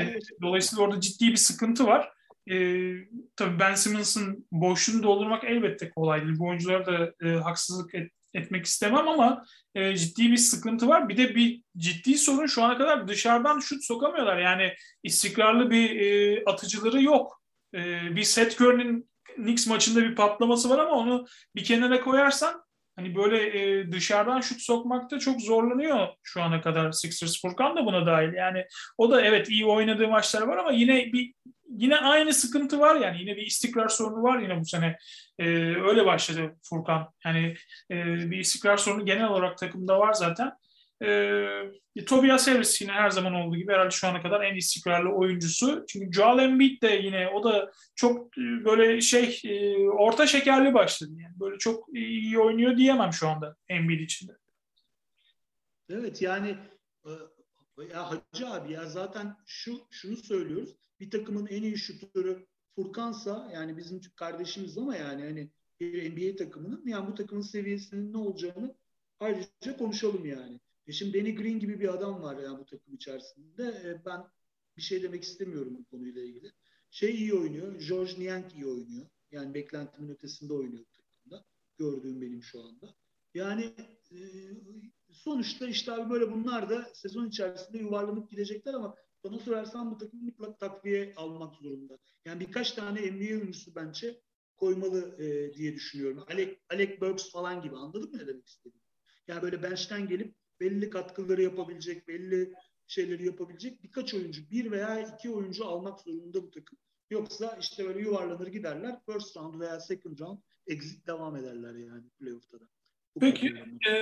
e, dolayısıyla orada ciddi bir sıkıntı var. Ee, tabii Ben Simmons'ın boşluğunu doldurmak elbette kolay değil. Bu oyunculara da e, haksızlık et, etmek istemem ama e, ciddi bir sıkıntı var. Bir de bir ciddi sorun şu ana kadar dışarıdan şut sokamıyorlar. Yani istikrarlı bir e, atıcıları yok. E, bir Seth Curry'nin Knicks maçında bir patlaması var ama onu bir kenara koyarsan hani böyle e, dışarıdan şut sokmakta çok zorlanıyor şu ana kadar Sixers. Furkan da buna dahil. Yani o da evet iyi oynadığı maçlar var ama yine bir Yine aynı sıkıntı var yani. Yine bir istikrar sorunu var yine bu sene. Ee, öyle başladı Furkan. Yani e, bir istikrar sorunu genel olarak takımda var zaten. Ee, Tobias Harris yine her zaman olduğu gibi herhalde şu ana kadar en istikrarlı oyuncusu. Çünkü Joel Embiid de yine o da çok böyle şey e, orta şekerli başladı. Yani böyle çok iyi oynuyor diyemem şu anda Embiid içinde. Evet yani ya Hacı abi ya zaten şu şunu söylüyoruz. Bir takımın en iyi şutörü Furkan'sa yani bizim kardeşimiz ama yani hani bir N B A takımının yani bu takımın seviyesinin ne olacağını ayrıca konuşalım yani. E şimdi Danny Green gibi bir adam var yani bu takım içerisinde. E ben bir şey demek istemiyorum bu konuyla ilgili. Şey iyi oynuyor. George Niang iyi oynuyor. Yani beklentimin ötesinde oynuyor bu takımda. Gördüğüm benim şu anda. Yani e, sonuçta işte abi böyle bunlar da sezon içerisinde yuvarlanıp gidecekler ama bana sorarsan bu takım mutlak takviye almak zorunda. Yani birkaç tane N B A oyuncusu bence koymalı e, diye düşünüyorum. Alec, Alec Burks falan gibi anladın mı ne demek istediğimi? Yani böyle bench'ten gelip belli katkıları yapabilecek, belli şeyleri yapabilecek birkaç oyuncu, bir veya iki oyuncu almak zorunda bu takım. Yoksa işte böyle yuvarlanır giderler. First round veya second round exit devam ederler yani playoff'ta da. Peki e,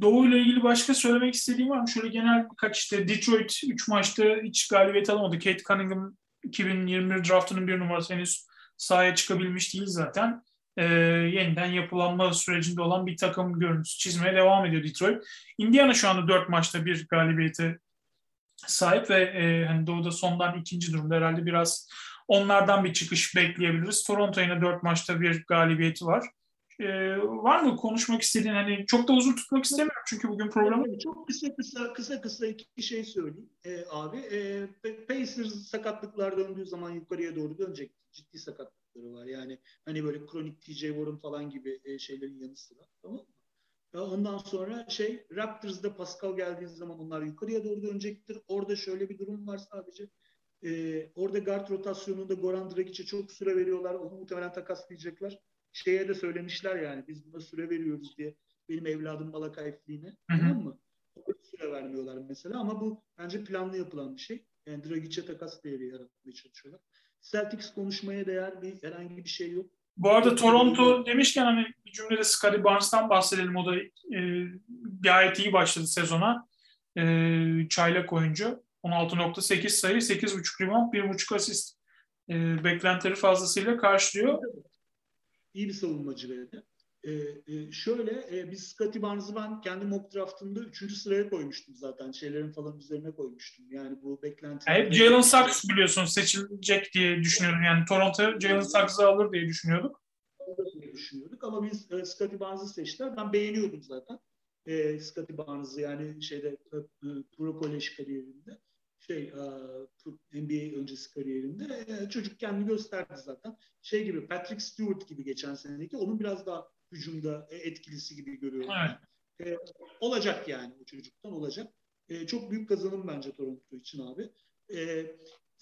Doğu ile ilgili başka söylemek istediğim var mı? Şöyle genel birkaç işte Detroit üç maçta hiç galibiyet alamadı. Kate Cunningham iki bin yirmi bir draftının bir numarası henüz sahaya çıkabilmiş değil zaten. e, yeniden yapılanma sürecinde olan bir takım görüntüsü çizmeye devam ediyor Detroit. Indiana şu anda dört maçta bir galibiyete sahip ve e, hani doğuda sondan ikinci durumda, herhalde biraz onlardan bir çıkış bekleyebiliriz. Toronto yine dört maçta bir galibiyeti var. Ee, var mı konuşmak istediğin? Hani çok da uzun tutmak istemiyorum çünkü bugün programı. Çok kısa kısa kısa kısa iki şey söyleyeyim ee, abi. Ee, Pacers sakatlıklar döndüğü zaman yukarıya doğru dönecek. Ciddi sakatlıkları var yani. Hani böyle kronik T J Warren falan gibi şeylerin yanı sıra. Tamam mı? Ondan sonra şey Raptors'da Pascal geldiği zaman onlar yukarıya doğru dönecektir. Orada şöyle bir durum var sadece. Ee, orada guard rotasyonunda Goran Dragic'e çok süre veriyorlar. Onu muhtemelen takaslayacaklar. Şeye de söylemişler yani biz buna süre veriyoruz diye. Benim evladım Malakay Flynn'e. Tamam mı? Süre vermiyorlar mesela ama bu bence planlı yapılan bir şey. Yani Dragic'e takas değeri yaratmaya çalışıyorlar. Celtics konuşmaya değer bir herhangi bir şey yok. Bu arada Toronto demişken hani bir cümlede Scottie Barnes'tan bahsedelim. O da e, gayet iyi başladı sezona. E, çaylak oyuncu. on altı nokta sekiz sayı, sekiz buçuk rebound, bir buçuk asist. E, beklentileri fazlasıyla karşılıyor. İyi bir savunmacı verdi. E, e, şöyle, e, biz Scottie Barnes'ı ben kendi mock draft'ımda üçüncü sıraya koymuştum zaten. Şeylerin falan üzerine koymuştum. Yani bu beklenti... Hep yani Jalen Suggs biliyorsun seçilecek diye düşünüyordum. Yani Toronto Jalen Suggs'ı alır diye düşünüyorduk. Alır diye düşünüyorduk ama biz e, Scottie Barnes'ı seçtiler. Ben beğeniyordum zaten. E, Scottie Barnes'ı yani şeyde e, pro kolej kariyerinde. Şey N B A öncesi kariyerinde çocuk kendini gösterdi zaten. Şey gibi Patrick Stewart gibi geçen seneki onun biraz daha hücumda etkilisi gibi görüyorum. Evet. E, olacak yani o çocuktan olacak. E, çok büyük kazanım bence Toronto için abi. E,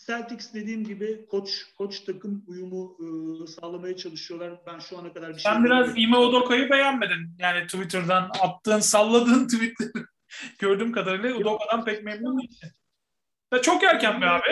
Celtics dediğim gibi koç koç takım uyumu e, sağlamaya çalışıyorlar. Ben şu ana kadar bir Sen şey... Sen biraz Ime Udoka'yı beğenmedin. Yani Twitter'dan attığın, salladığın tweetleri gördüğüm kadarıyla Udoka'dan pek memnun değilim. Ya çok erken be abi.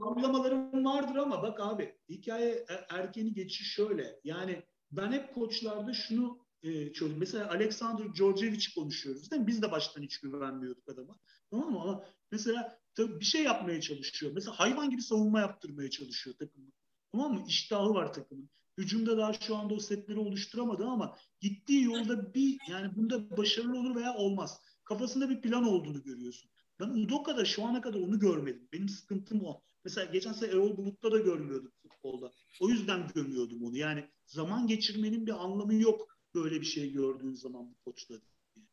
Anlamalarım vardır ama bak abi hikaye erkeni geçişi şöyle. Yani ben hep koçlarda şunu e, çözdüm. Mesela Aleksandr Djordjevic'i konuşuyoruz değil mi? Biz de baştan hiç güvenmiyorduk adama. Tamam mı? Ama mesela tabii bir şey yapmaya çalışıyor. Mesela hayvan gibi savunma yaptırmaya çalışıyor takımın. Tamam mı? İştahı var takımın. Hücumda daha şu anda o setleri oluşturamadı ama gittiği yolda bir yani bunda başarılı olur veya olmaz. Kafasında bir plan olduğunu görüyorsun. Ben Udoka'da şu ana kadar onu görmedim. Benim sıkıntım o. Mesela geçen sene Erol Bulut'ta da görmüyorduk futbolda. O yüzden gömüyordum onu. Yani zaman geçirmenin bir anlamı yok böyle bir şey gördüğün zaman bu koçla diye.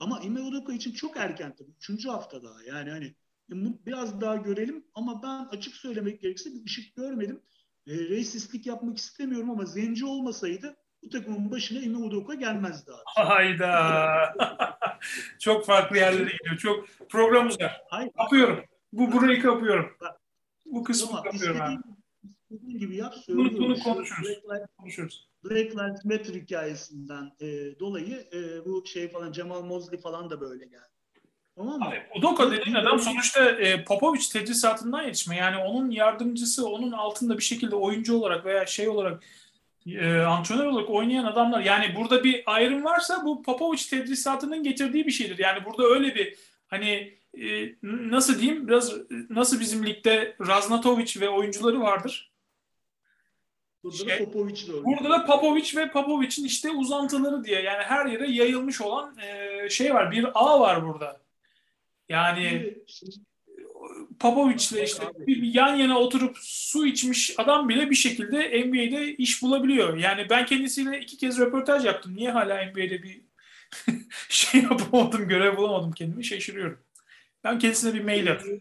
Ama Ime Udoka için çok erken tabii. Üçüncü hafta daha. Yani hani biraz daha görelim ama ben açık söylemek gerekirse bir ışık görmedim. E, reisistlik yapmak istemiyorum ama zenci olmasaydı bu takımın başına Ime Udoka gelmezdi abi. Hayda. Çok farklı yerlere gidiyor. Çok program uzar. Kapıyorum. Bu burayı kapıyorum. Bu kısmı tamam, kapıyorum abi. İstediğin gibi yap. Bunu, bunu konuşuruz. konuşuruz. Black Lives Matter hikayesinden e, dolayı e, bu şey falan Jamal Mosley falan da böyle geldi. Tamam mı? Abi, Udoka dediğin adam sonuçta e, Popovich tedrisatından yetişme. Yani onun yardımcısı, onun altında bir şekilde oyuncu olarak veya şey olarak E, antrenör olarak oynayan adamlar. Yani burada bir ayrım varsa bu Popovich tedrisatının getirdiği bir şeydir. Yani burada öyle bir hani e, nasıl diyeyim biraz nasıl bizim ligde Raznatovic ve oyuncuları vardır. Burada şey, da Popovich de öyle. Burada da Popovich ve Popovich'in işte uzantıları diye yani her yere yayılmış olan e, şey var. Bir ağ var burada. Yani Popovich'le işte bir yan yana oturup su içmiş adam bile bir şekilde N B A'de iş bulabiliyor. Yani ben kendisiyle iki kez röportaj yaptım. Niye hala N B A'de bir şey yapamadım, görev bulamadım kendimi şaşırıyorum. Ben kendisine bir mail attım.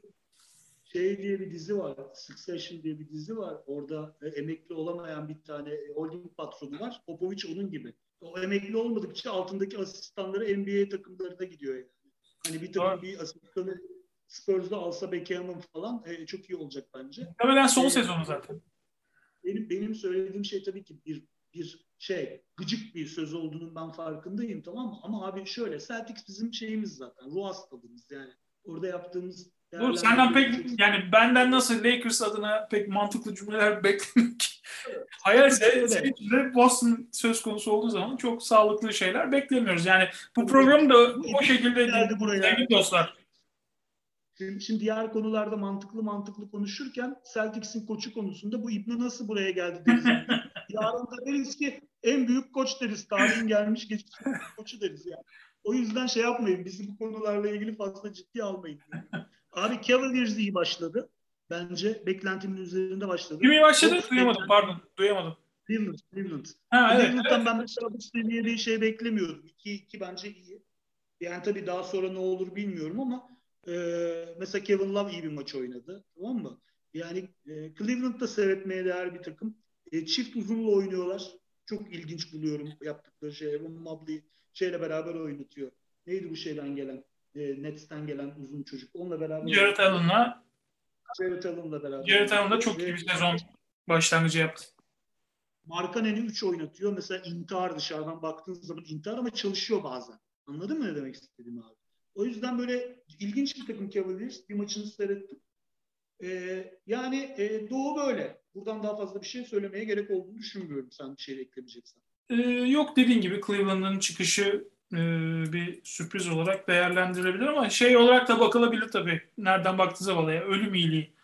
Şey diye bir dizi var. Succession diye bir dizi var. Orada emekli olamayan bir tane holding patronu var. Popovich onun gibi. O emekli olmadıkça altındaki asistanları N B A takımlarına gidiyor. Yani. Hani bir takım bir asistanı Spurs'da alsa Beckham'ın falan e, çok iyi olacak bence. Hemen son e, sezonu zaten. Benim benim söylediğim şey tabii ki bir bir şey gıcık bir söz olduğunun ben farkındayım tamam mı? Ama abi şöyle Celtics bizim şeyimiz zaten. Ruh hastalığımız yani. Orada yaptığımız Dur, senden pek yani benden nasıl Lakers adına pek mantıklı cümleler beklemek. Evet. Hayalse seninle Boston söz konusu olduğu zaman çok sağlıklı şeyler beklemiyoruz. Yani bu programı da o şekilde sevgili dostlar. Şimdi diğer konularda mantıklı mantıklı konuşurken Celtics'in koçu konusunda bu İbne nasıl buraya geldi? Yarın da deriz ki en büyük koç deriz. Tarihin gelmiş geçmiş koçu deriz yani. O yüzden şey yapmayın. Bizi bu konularla ilgili fazla ciddiye almayın. Abi Cavaliers iyi başladı. Bence beklentimin üzerinde başladı. Kimi başladı? Çok duyamadım. Beklenti... Pardon. Duyamadım. Cleveland. Cleveland. Ha, evet, Cleveland'dan evet. Ben mesela bu seviye bir şey beklemiyordum. iki iki bence iyi. Yani tabii daha sonra ne olur bilmiyorum ama e, mesela Kevin Love iyi bir maç oynadı. Tamam mı? Yani e, Cleveland'da seyretmeye değer bir takım. E, çift uzunla oynuyorlar. Çok ilginç buluyorum yaptıkları şey. Evan Mobley şeyle beraber oynatıyor. Neydi bu şeyden gelen? E, Nets'ten gelen uzun çocuk. Onunla beraber. Jarrett Allen'la. Jarrett Allen'la beraber. Jarrett Allen'la çok iyi bir sezon başlangıcı yaptı. Markkanen'i üç oynatıyor. Mesela intihar dışarıdan baktığınız zaman intihar ama çalışıyor bazen. Anladın mı ne demek istediğimi abi? O yüzden böyle ilginç bir takım Cavaliers. Bir maçını seyrettim. Ee, yani e, Doğu böyle. Buradan daha fazla bir şey söylemeye gerek olduğunu düşünmüyorum. Sen bir şey eklemeyeceksen. Ee, yok dediğin gibi Cleveland'ın çıkışı e, bir sürpriz olarak değerlendirilebilir ama şey olarak da bakılabilir tabii. Nereden baktığınıza balaya. Ölüm iyiliği.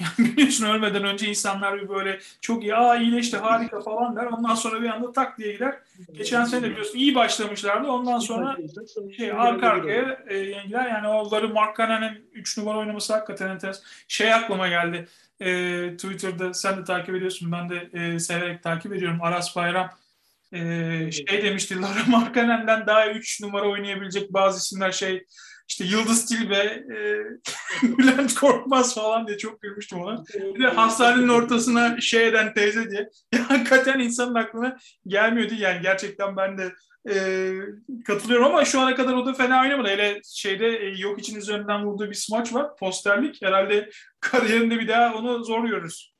Yani biliyorsun ölmeden önce insanlar bir böyle çok iyi, aa iyileşti harika falan der. Ondan sonra bir anda tak diye gider. Geçen sene de biliyorsun iyi başlamışlardı. Ondan sonra şey arka arkaya e, yengiler. Yani onları Markkanen'in üç numara oynaması hakikaten enteresan. Şey aklıma geldi. E, Twitter'da sen de takip ediyorsun. Ben de e, severek takip ediyorum. Aras Bayram e, şey demişti. Laura Markkanen'den daha üç numara oynayabilecek bazı isimler şey... İşte Yıldız Tilbe, e, Bülent Korkmaz falan diye çok gülmüştüm ona. Bir de hastanenin ortasına şey eden teyze diye. Ya, hakikaten insanın aklına gelmiyordu. Yani gerçekten ben de e, katılıyorum ama şu ana kadar o da fena oynamadı. Hele şeyde e, yok için üzerinden vurduğu bir smaç var. Posterlik. Herhalde kariyerinde bir daha onu zor görürüz.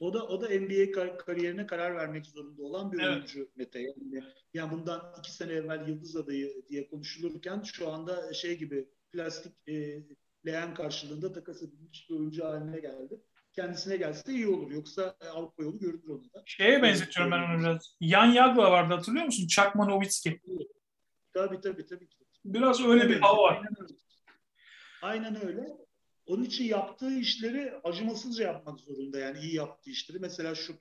O da o da N B A kar- kariyerine karar vermek zorunda olan bir evet. oyuncu Mete. Yani, yani bundan iki sene evvel Yıldız Adayı diye konuşulurken şu anda şey gibi plastik e, leğen karşılığında takas edilmiş bir oyuncu haline geldi. Kendisine gelse de iyi olur. Yoksa e, Avrupa yolu görülür onu da. Şeye benzetiyorum ben onu biraz. Jan Jagla vardı hatırlıyor musun? Çakma Nowitzki. Tabii tabii tabii. Biraz öyle tabii, bir hava var. Aynen öyle. Aynen öyle. Onun için yaptığı işleri acımasızca yapmak zorunda yani iyi yaptığı işleri. Mesela şu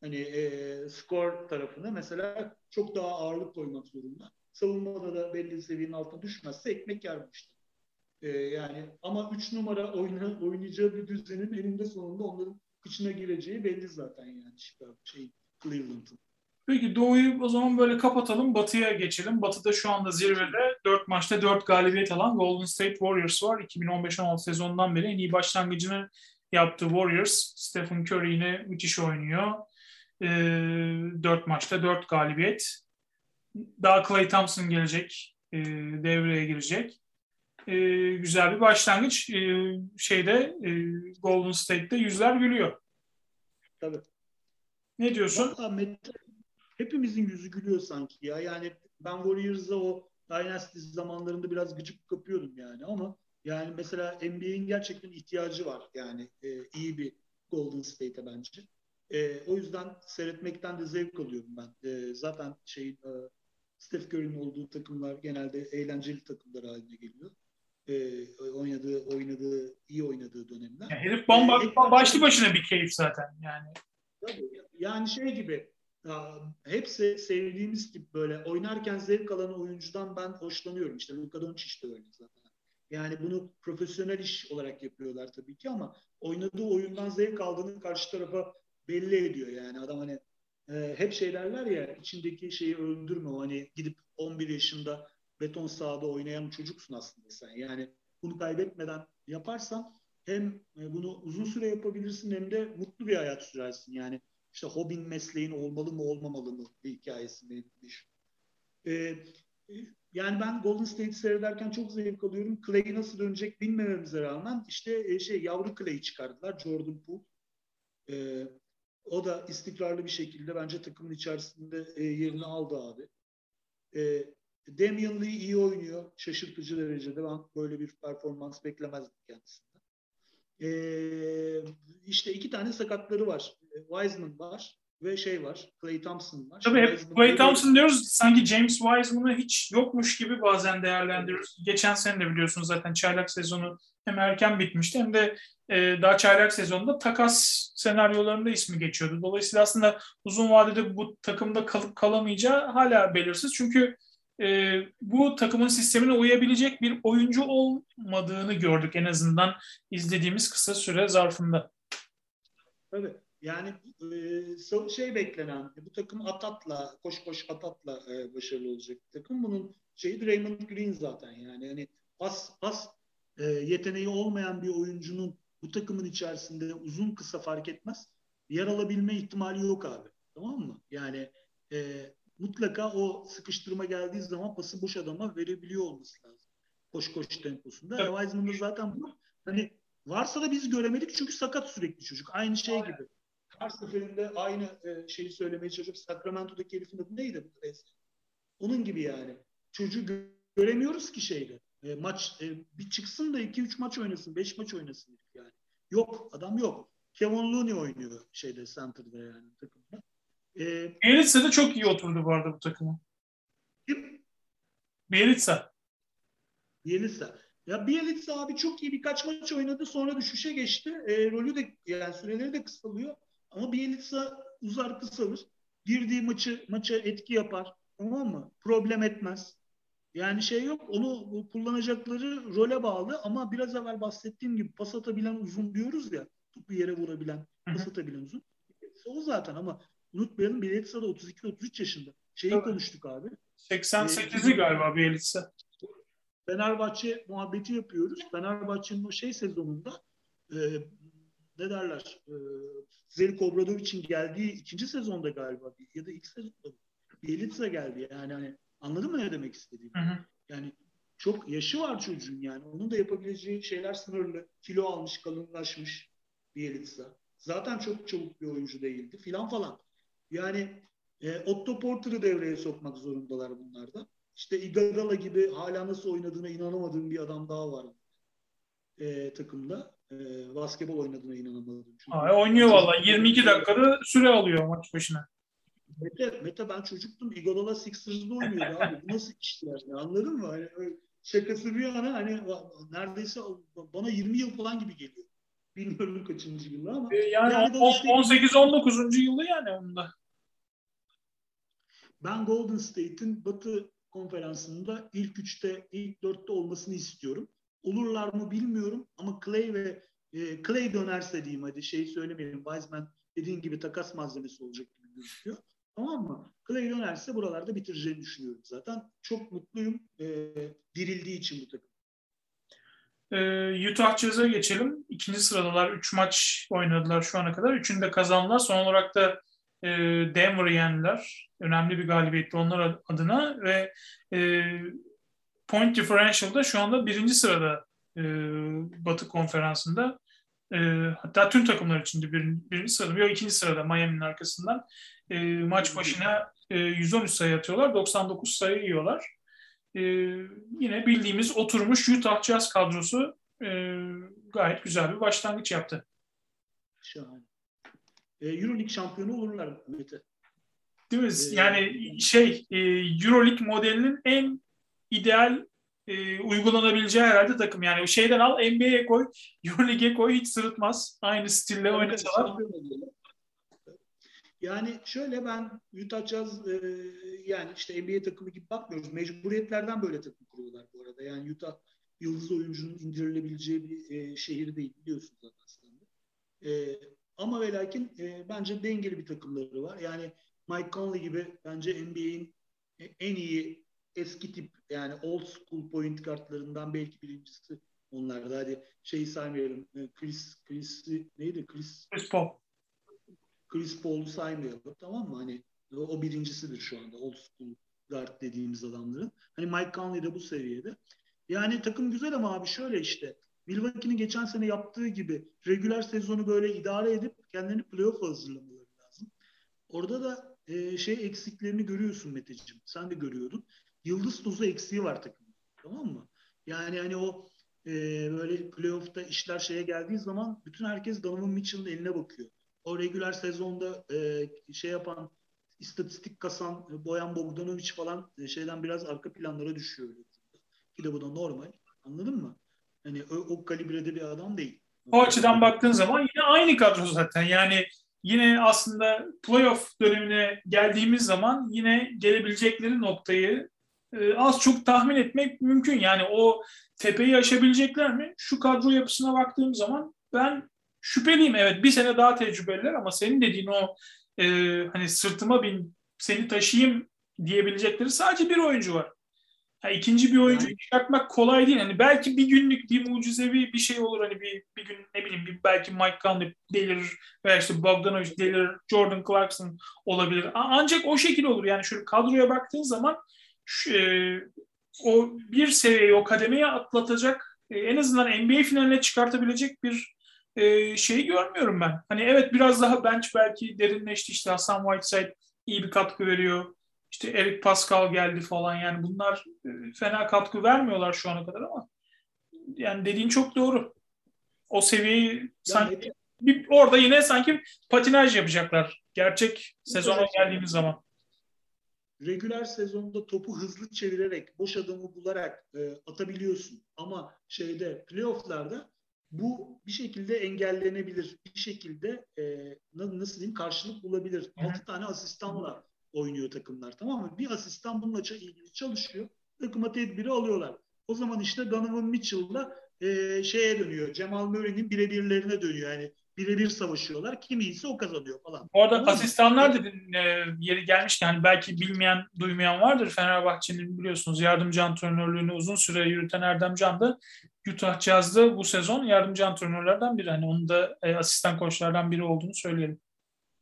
hani e, skor tarafını mesela çok daha ağırlık koymak zorunda. Savunmada da belli seviyenin altına düşmezse ekmek yermiştir. E, yani ama üç numara oyna, oynayacağı bir düzenin elinde sonunda onların kıçına gireceği belli zaten yani şey Cleveland'ın. Peki Doğu'yu o zaman böyle kapatalım. Batı'ya geçelim. Batı'da şu anda zirvede dört maçta dört galibiyet alan Golden State Warriors var. iki bin on beş on altı sezonundan beri en iyi başlangıcını yaptı Warriors. Stephen Curry yine müthiş oynuyor. Ee, dört maçta dört galibiyet. Daha Klay Thompson gelecek. E, devreye girecek. E, güzel bir başlangıç. E, şeyde e, Golden State'de yüzler gülüyor. Tabii. Ne diyorsun? Hepimizin yüzü gülüyor sanki ya. Yani ben Warriors'a o Dynasty zamanlarında biraz gıcık kapıyordum yani ama yani mesela N B A'in gerçekten ihtiyacı var yani e, iyi bir Golden State'e bence. E, o yüzden seyretmekten de zevk alıyorum ben. E, zaten şey e, Steph Curry'nin olduğu takımlar genelde eğlenceli takımlar haline geliyor. E, oynadığı, oynadığı, iyi oynadığı dönemler. Yani herif bomba, e, başlı başına bir keyif zaten yani. Yani şey gibi hepsi sevdiğimiz gibi böyle oynarken zevk alan oyuncudan ben hoşlanıyorum. İşte Luka Doncic de öyle zaten. Yani bunu profesyonel iş olarak yapıyorlar tabii ki ama oynadığı oyundan zevk aldığını karşı tarafa belli ediyor. Yani adam hani e, hep şey derler ya içindeki şeyi öldürme. Hani gidip on bir yaşında beton sahada oynayan çocuksun aslında sen. Yani bunu kaybetmeden yaparsan hem bunu uzun süre yapabilirsin hem de mutlu bir hayat sürersin. Yani İşte hobin mesleğin olmalı mı olmamalı mı hikayesini düşün. Ee, yani ben Golden State'i seyrederken çok zevk alıyorum. Clay'i nasıl dönecek bilmememize rağmen işte şey yavru Clay'i çıkardılar. Jordan Poole. Ee, o da istikrarlı bir şekilde bence takımın içerisinde e, yerini aldı abi. Ee, Damian Lee iyi oynuyor. Şaşırtıcı derecede. Ben böyle bir performans beklemezdim kendisini. Ee, işte iki tane sakatları var. Wiseman var. ve şey var, Clay Thompson var. Tabii hep Clay Thompson diyoruz, sanki James Wiseman'ı hiç yokmuş gibi bazen değerlendiriyoruz. Geçen sene de biliyorsunuz zaten çaylak sezonu hem erken bitmişti hem de e, daha çaylak sezonunda takas senaryolarında ismi geçiyordu. Dolayısıyla aslında uzun vadede bu takımda kalıp kalamayacağı hala belirsiz. Çünkü e, bu takımın sistemine uyabilecek bir oyuncu olmadığını gördük en azından izlediğimiz kısa süre zarfında. Tabii. Yani şey beklenen, bu takım Atat'la, koş koş Atat'la başarılı olacak bir takım. Bunun şeyi Draymond Green zaten, yani hani pas pas yeteneği olmayan bir oyuncunun bu takımın içerisinde uzun kısa fark etmez yer alabilme ihtimali yok abi. Tamam mı? Yani e, mutlaka o sıkıştırma geldiği zaman pası boş adama verebiliyor olması lazım. Koş koş temposunda. Evet. Wiseman'da zaten bu. Hani varsa da biz göremedik çünkü sakat sürekli çocuk. Aynı şey Aynen. gibi. Her seferinde aynı şeyi söylemeye çalışıp Sacramento'daki herifin adı neydi? Onun gibi yani. Çocuğu göremiyoruz ki şeyde. E, maç e, bir çıksın da iki üç maç oynasın, beş maç oynasın yani. Yok, adam yok. Kevon Looney oynuyor şeyde, center'da yani takımda. Eee Bielitsa da çok iyi oturdu bu arada bu takıma. Kim? Bielitsa. Bielitsa. Ya Bielitsa abi çok iyi birkaç maç oynadı, sonra düşüşe geçti. E, rolü de yani süreleri de kısalıyor. Ama Bielitsa uzar kısalır. Girdiği maçı maça etki yapar. Tamam mı? Problem etmez. Yani şey yok. Onu kullanacakları role bağlı ama biraz evvel bahsettiğim gibi pas atabilen uzun diyoruz ya. Topu yere vurabilen, pas atabilen uzun. Bielitsa o zaten ama unutmayalım Bielitsa da otuz iki otuz üç yaşında. Şeyi Tabii. konuştuk abi. seksen sekizi ee, galiba Bielitsa. Fenerbahçe muhabbeti yapıyoruz. Fenerbahçe'nin o şey sezonunda e, ne derler? E, Zeljko Obradovic'in geldiği ikinci sezonda galiba ya da ilk sezonda Bielitsa geldi. Yani hani anladın mı ne demek istediğimi? Hı hı. Yani çok yaşı var çocuğun yani. Onun da yapabileceği şeyler sınırlı. Kilo almış, kalınlaşmış Bielitsa. Zaten çok çabuk bir oyuncu değildi filan falan. Yani e, Otto Porter'ı devreye sokmak zorundalar bunlarda. İşte Iguodala gibi hala nasıl oynadığına inanamadığım bir adam daha var e, takımda. E, basketbol oynadığına inanamadım. Aa, oynuyor valla. yirmi iki dakikada süre alıyor maç başına. Mete, Mete ben çocuktum. Iguodala Sixers'da oynuyordu abi. Bu nasıl işler? Yani, anladın mı? Hani, şakası bir yana hani neredeyse bana yirmi yıl falan gibi geliyor. Bilmiyorum kaçıncı yılı ama. E, yani, yani on sekiz on dokuzuncu işte, yılı yani onda. Ben Golden State'in Batı konferansında ilk üçte, ilk dörtte olmasını istiyorum. Olurlar mı bilmiyorum ama Clay ve e, Clay dönerse diyeyim hadi şey söylemeyelim. Wiseman dediğin gibi takas malzemesi olacak gibi gözüküyor. Tamam mı? Clay dönerse buralarda bitireceğini düşünüyorum zaten. Çok mutluyum e, dirildiği için bu takım. Ee, Utah Jazz'a geçelim. İkinci sıradalar. Üç maç oynadılar şu ana kadar. Üçünü de kazandılar. Son olarak da Denver'ı yendiler. Önemli bir galibiyetti onlar adına ve e, Point Differential'da şu anda birinci sırada e, Batı Konferansı'nda e, hatta tüm takımlar içinde bir, birinci sırada yok ikinci sırada Miami'nin arkasından e, maç başına e, yüz on üç sayı atıyorlar. doksan dokuz sayı yiyorlar. E, yine bildiğimiz oturmuş Utah Jazz kadrosu e, gayet güzel bir başlangıç yaptı. Şahane. Euroleague şampiyonu olurlar Mete. Değil mi? Yani şey Euroleague modelinin en ideal e, uygulanabileceği herhalde takım. Yani şeyden al N B A'ye koy, Euroleague'e koy hiç sırıtmaz. Aynı stille evet, oynasalar. Yani şöyle ben Utah Jazz e, yani işte N B A takımı gibi bakmıyoruz. Mecburiyetlerden böyle takım kuruyorlar bu arada. Yani Utah yıldız oyuncunun indirilebileceği bir e, şehir değil biliyorsunuz zaten aslında. E, Ama ve lakin e, bence dengeli bir takımları var. Yani Mike Conley gibi bence N B A'in e, en iyi eski tip yani old school point guardlarından belki birincisi onlarda. Hadi şeyi saymayalım. E, Chris, Chris neydi? Chris, Chris Paul. Chris Paul'u saymayalım. Tamam mı? Hani o, o birincisidir şu anda. Old school guard dediğimiz adamların. Hani Mike Conley de bu seviyede. Yani takım güzel ama abi şöyle işte. Milwaukee'nin geçen sene yaptığı gibi regüler sezonu böyle idare edip kendilerini playoff'a hazırlamaları lazım. Orada da e, şey eksiklerini görüyorsun Meteciğim. Sen de görüyordun. Yıldız tozu eksiği var takımın. Tamam mı? Yani hani o e, böyle playoff'ta işler şeye geldiği zaman bütün herkes Donovan Mitchell'ın eline bakıyor. o regüler sezonda e, şey yapan, istatistik kasan e, Bojan Bogdanovic falan e, şeyden biraz arka planlara düşüyor. Ki de bu da normal. Anladın mı? Hani o, o kalibrede bir adam değil. O açıdan baktığın zaman yine aynı kadro zaten. Yani yine aslında playoff dönemine geldiğimiz zaman yine gelebilecekleri noktayı e, az çok tahmin etmek mümkün. Yani o tepeyi aşabilecekler mi? Şu kadro yapısına baktığım zaman ben şüpheliyim. Evet, bir sene daha tecrübeliler ama senin dediğin o e, hani sırtıma bin, seni taşıyayım diyebilecekleri sadece bir oyuncu var. Yani ikinci bir oyuncu yani çıkartmak kolay değil. Hani belki bir günlük bir mucizevi bir şey olur. Hani bir, bir gün ne bileyim bir, belki Mike Conley delirir veya işte Bogdanovic delirir, Jordan Clarkson olabilir. Ancak o şekil olur. Yani şöyle kadroya baktığın zaman şu, e, o bir seviyeyi, o kademeye atlatacak e, en azından N B A finaline çıkartabilecek bir e, şeyi görmüyorum ben. Hani evet biraz daha bench belki derinleşti. İşte Hasan Whiteside iyi bir katkı veriyor. İşte Eric Pascal geldi falan, yani bunlar fena katkı vermiyorlar şu ana kadar ama yani dediğin çok doğru. O seviyeyi yani sanki evet. bir, orada yine sanki patinaj yapacaklar. Gerçek sezona geldiğimiz zaman. Regüler sezonda topu hızlı çevirerek, boş adamı bularak e, atabiliyorsun ama şeyde playoff'larda bu bir şekilde engellenebilir. Bir şekilde e, nasıl diyeyim karşılık bulabilir. Hı-hı. altı tane asistanla oynuyor takımlar, tamam mı? Bir asistan bununla ilgili çalışıyor. Takıma tedbiri alıyorlar. O zaman işte Donovan Mitchell'la e, şeye dönüyor. Jamal Murray'nin birebirlerine dönüyor. Yani birebir savaşıyorlar. Kim iyisi o kazanıyor falan. Orada tamam asistanlar dedin e, yeri gelmişken yani belki bilmeyen, duymayan vardır. Fenerbahçe'nin biliyorsunuz yardımcı antrenörlüğünü uzun süre yürüten Erdem Can da Utah Jazz'da bu sezon yardımcı antrenörlerden biri. Hani onun da e, asistan koçlardan biri olduğunu söyleyelim.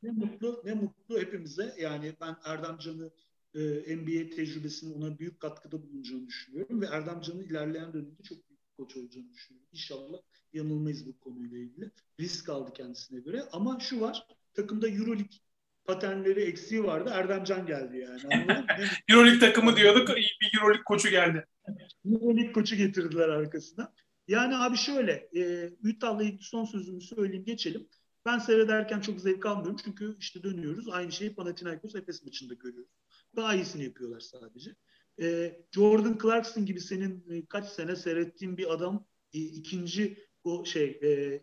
Ne mutlu, ne mutlu hepimize. Yani ben Erdem Can'ı e, N B A tecrübesinin ona büyük katkıda bulunacağını düşünüyorum ve Erdem Can'ın ilerleyen dönemde çok büyük bir koç olacağını düşünüyorum. İnşallah yanılmayız bu konuyla ilgili. Risk aldı kendisine göre ama şu var, takımda EuroLeague patenleri eksiği vardı. Erdem Can geldi yani. EuroLeague takımı diyorduk, bir EuroLeague koçu geldi. EuroLeague koçu getirdiler arkasına. Yani abi şöyle, e, Utah'la ilgili son sözümü söyleyeyim, geçelim. Ben seyrederken çok zevk almıyorum çünkü işte dönüyoruz. Aynı şeyi Panathinaikos Efes maçında görüyoruz. Daha iyisini yapıyorlar sadece. Ee, Jordan Clarkson gibi senin e, kaç sene seyrettiğin bir adam e, ikinci o şey e,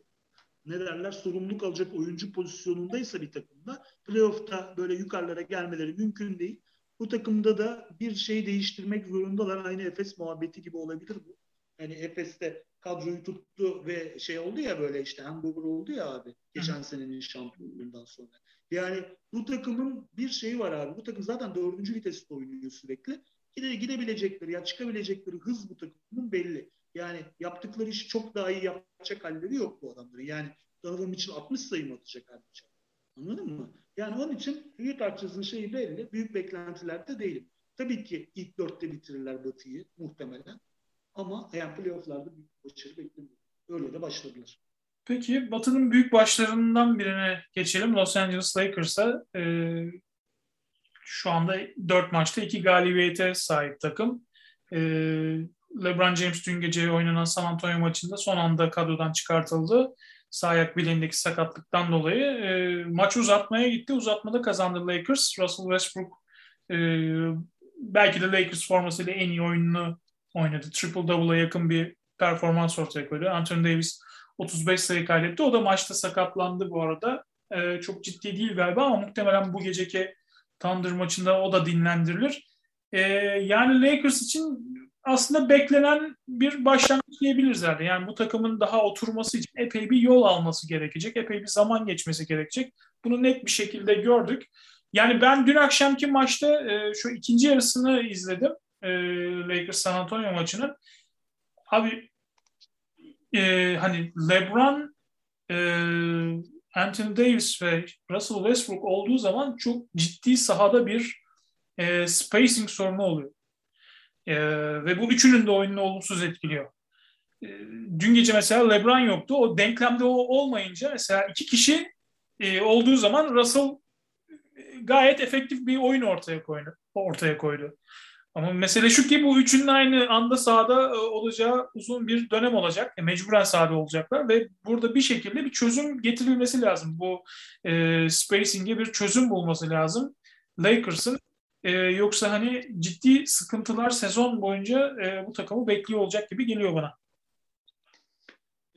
ne derler sorumluluk alacak oyuncu pozisyonundaysa bir takımda playoff'ta böyle yukarılara gelmeleri mümkün değil. Bu takımda da bir şey değiştirmek zorundalar. Aynı Efes muhabbeti gibi olabilir bu. Yani Efes'te kadroyu tuttu ve şey oldu ya böyle işte hangover oldu ya abi. Geçen senenin şampiyonluğundan sonra. Yani bu takımın bir şeyi var abi. Bu takım zaten dördüncü viteste oynuyor sürekli. Gide, gidebilecekleri ya çıkabilecekleri hız bu takımın belli. Yani yaptıkları işi çok daha iyi yapacak halleri yok bu adamların. Yani Donovan Mitchell altmış sayı atacak abi. Anladın mı? Yani onun için büyük açızın şeyi belli. Büyük beklentilerde değilim. Tabii ki ilk dörtte bitirirler Batı'yı muhtemelen. Ama yani playoff'larda büyük başarı beklemiyor. Öyle de başladılar. Peki Batı'nın büyük başlarından birine geçelim. Los Angeles Lakers'a e, şu anda dört maçta iki galibiyete sahip takım. E, LeBron James dün gece oynanan San Antonio maçında son anda kadrodan çıkartıldı. Sağ ayak bileğindeki sakatlıktan dolayı. E, maçı uzatmaya gitti. Uzatmada kazandı Lakers. Russell Westbrook e, belki de Lakers formasıyla en iyi oyununu oynadı. Triple Double'a yakın bir performans ortaya koydu. Anthony Davis otuz beş sayı kaydetti. O da maçta sakatlandı bu arada. Ee, çok ciddi değil galiba ama muhtemelen bu geceki Thunder maçında o da dinlendirilir. Ee, yani Lakers için aslında beklenen bir başlangıç diyebiliriz herhalde. Yani bu takımın daha oturması için epey bir yol alması gerekecek. Epey bir zaman geçmesi gerekecek. Bunu net bir şekilde gördük. Yani ben dün akşamki maçta e, şu ikinci yarısını izledim. Lakers San Antonio maçının abi e, hani LeBron, e, Anthony Davis ve Russell Westbrook olduğu zaman çok ciddi sahada bir e, spacing sorunu oluyor. E, ve bu üçünün de oyununu olumsuz etkiliyor. E, dün gece mesela LeBron yoktu. O denklemde o olmayınca mesela iki kişi e, olduğu zaman Russell e, gayet efektif bir oyun ortaya koydu. Ortaya koydu. Ama mesele şu ki bu üçünün aynı anda sahada olacağı uzun bir dönem olacak. E, mecburen sahada olacaklar ve burada bir şekilde bir çözüm getirilmesi lazım. Bu e, spacing'e bir çözüm bulması lazım Lakers'ın. E, yoksa hani ciddi sıkıntılar sezon boyunca e, bu takımı bekliyor olacak gibi geliyor bana.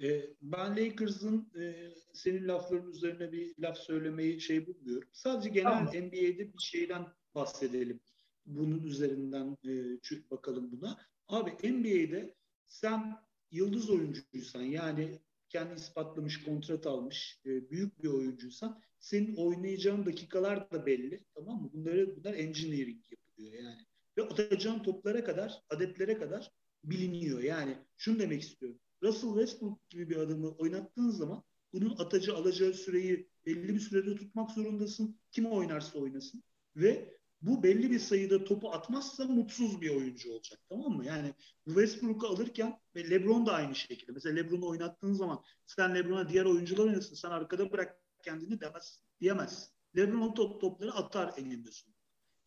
E, ben Lakers'ın e, senin lafların üzerine bir laf söylemeyi şey bulmuyorum. Sadece genel tamam. N B A'de bir şeyden bahsedelim. Bunun üzerinden e, çık bakalım buna. Abi N B A'de sen yıldız oyuncuysan, yani kendini ispatlamış, kontrat almış e, büyük bir oyuncuysan, senin oynayacağın dakikalar da belli. Tamam mı? Bunları, bunlar engineering yapılıyor yani. Ve atacağın toplara kadar, adetlere kadar biliniyor. Yani şunu demek istiyorum. Russell Westbrook gibi bir adamı oynattığın zaman bunun atıcı alacağı süreyi belli bir sürede tutmak zorundasın. Kim oynarsa oynasın. Ve bu belli bir sayıda topu atmazsa mutsuz bir oyuncu olacak, tamam mı? Yani Westbrook'u alırken ve LeBron da aynı şekilde. Mesela LeBron'u oynattığın zaman sen LeBron'a diğer oyuncular oynasın, sen arkada bırak kendini demez, diyemezsin. LeBron o top, topları atar eninde sonunda.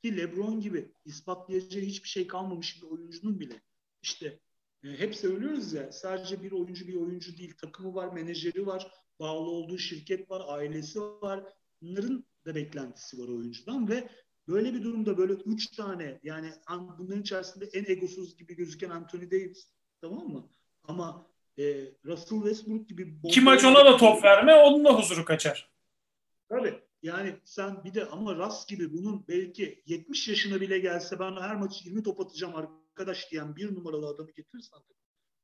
Ki LeBron gibi ispatlayacağı hiçbir şey kalmamış bir oyuncunun bile işte e, hep söylüyoruz ya, sadece bir oyuncu bir oyuncu değil. Takımı var, menajeri var, bağlı olduğu şirket var, ailesi var. Bunların da beklentisi var oyuncudan ve böyle bir durumda böyle üç tane, yani bunların içerisinde en egosuz gibi gözüken Anthony Davis, tamam mı? Ama e, Russell Westbrook gibi... İki maç ona da top verme, onun da huzuru kaçar. Tabii. Yani sen bir de ama Russ gibi bunun belki yetmiş yaşına bile gelse ben her maçı yirmi top atacağım arkadaş diyen bir numaralı adamı getirirsen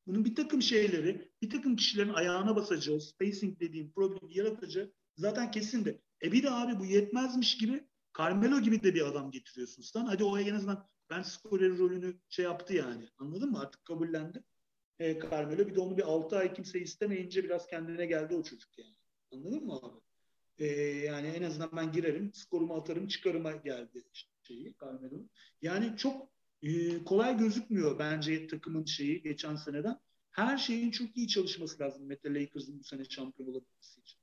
bunun bir takım şeyleri, bir takım kişilerin ayağına basacağı, spacing dediğim problemi yaratacak zaten kesin de. E bir de abi bu yetmezmiş gibi Carmelo gibi de bir adam getiriyorsun sen. Hadi o en azından ben skorer rolünü şey yaptı yani. Anladın mı? Artık kabullendi. E, Carmelo bir de onu bir altı ay kimse istemeyince biraz kendine geldi o çocuk yani. Anladın mı abi? E, yani en azından ben girerim, skorumu atarım, çıkarıma geldi şeyi Carmelo'nun. Yani çok e, kolay gözükmüyor bence takımın şeyi geçen seneden. Her şeyin çok iyi çalışması lazım Mete Lakers'ın bu sene şampiyon olabilmesi için.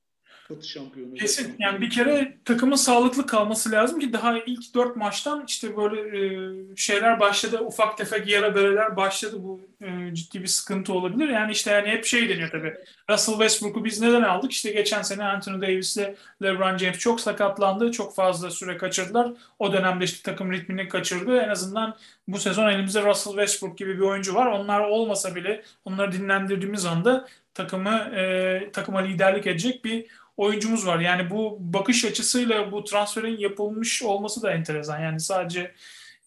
Kesin. Yani bir kere takımın sağlıklı kalması lazım ki daha ilk dört maçtan işte böyle e, şeyler başladı. Ufak tefek yara bereler başladı. Bu e, ciddi bir sıkıntı olabilir. Yani işte yani hep şey deniyor tabii. Russell Westbrook'u biz neden aldık? İşte geçen sene Anthony Davis'le LeBron James çok sakatlandı. Çok fazla süre kaçırdılar. O dönemde işte takım ritmini kaçırdı. En azından bu sezon elimizde Russell Westbrook gibi bir oyuncu var. Onlar olmasa bile onları dinlendirdiğimiz anda takımı e, takıma liderlik edecek bir oyuncumuz var. Yani bu bakış açısıyla bu transferin yapılmış olması da enteresan. Yani sadece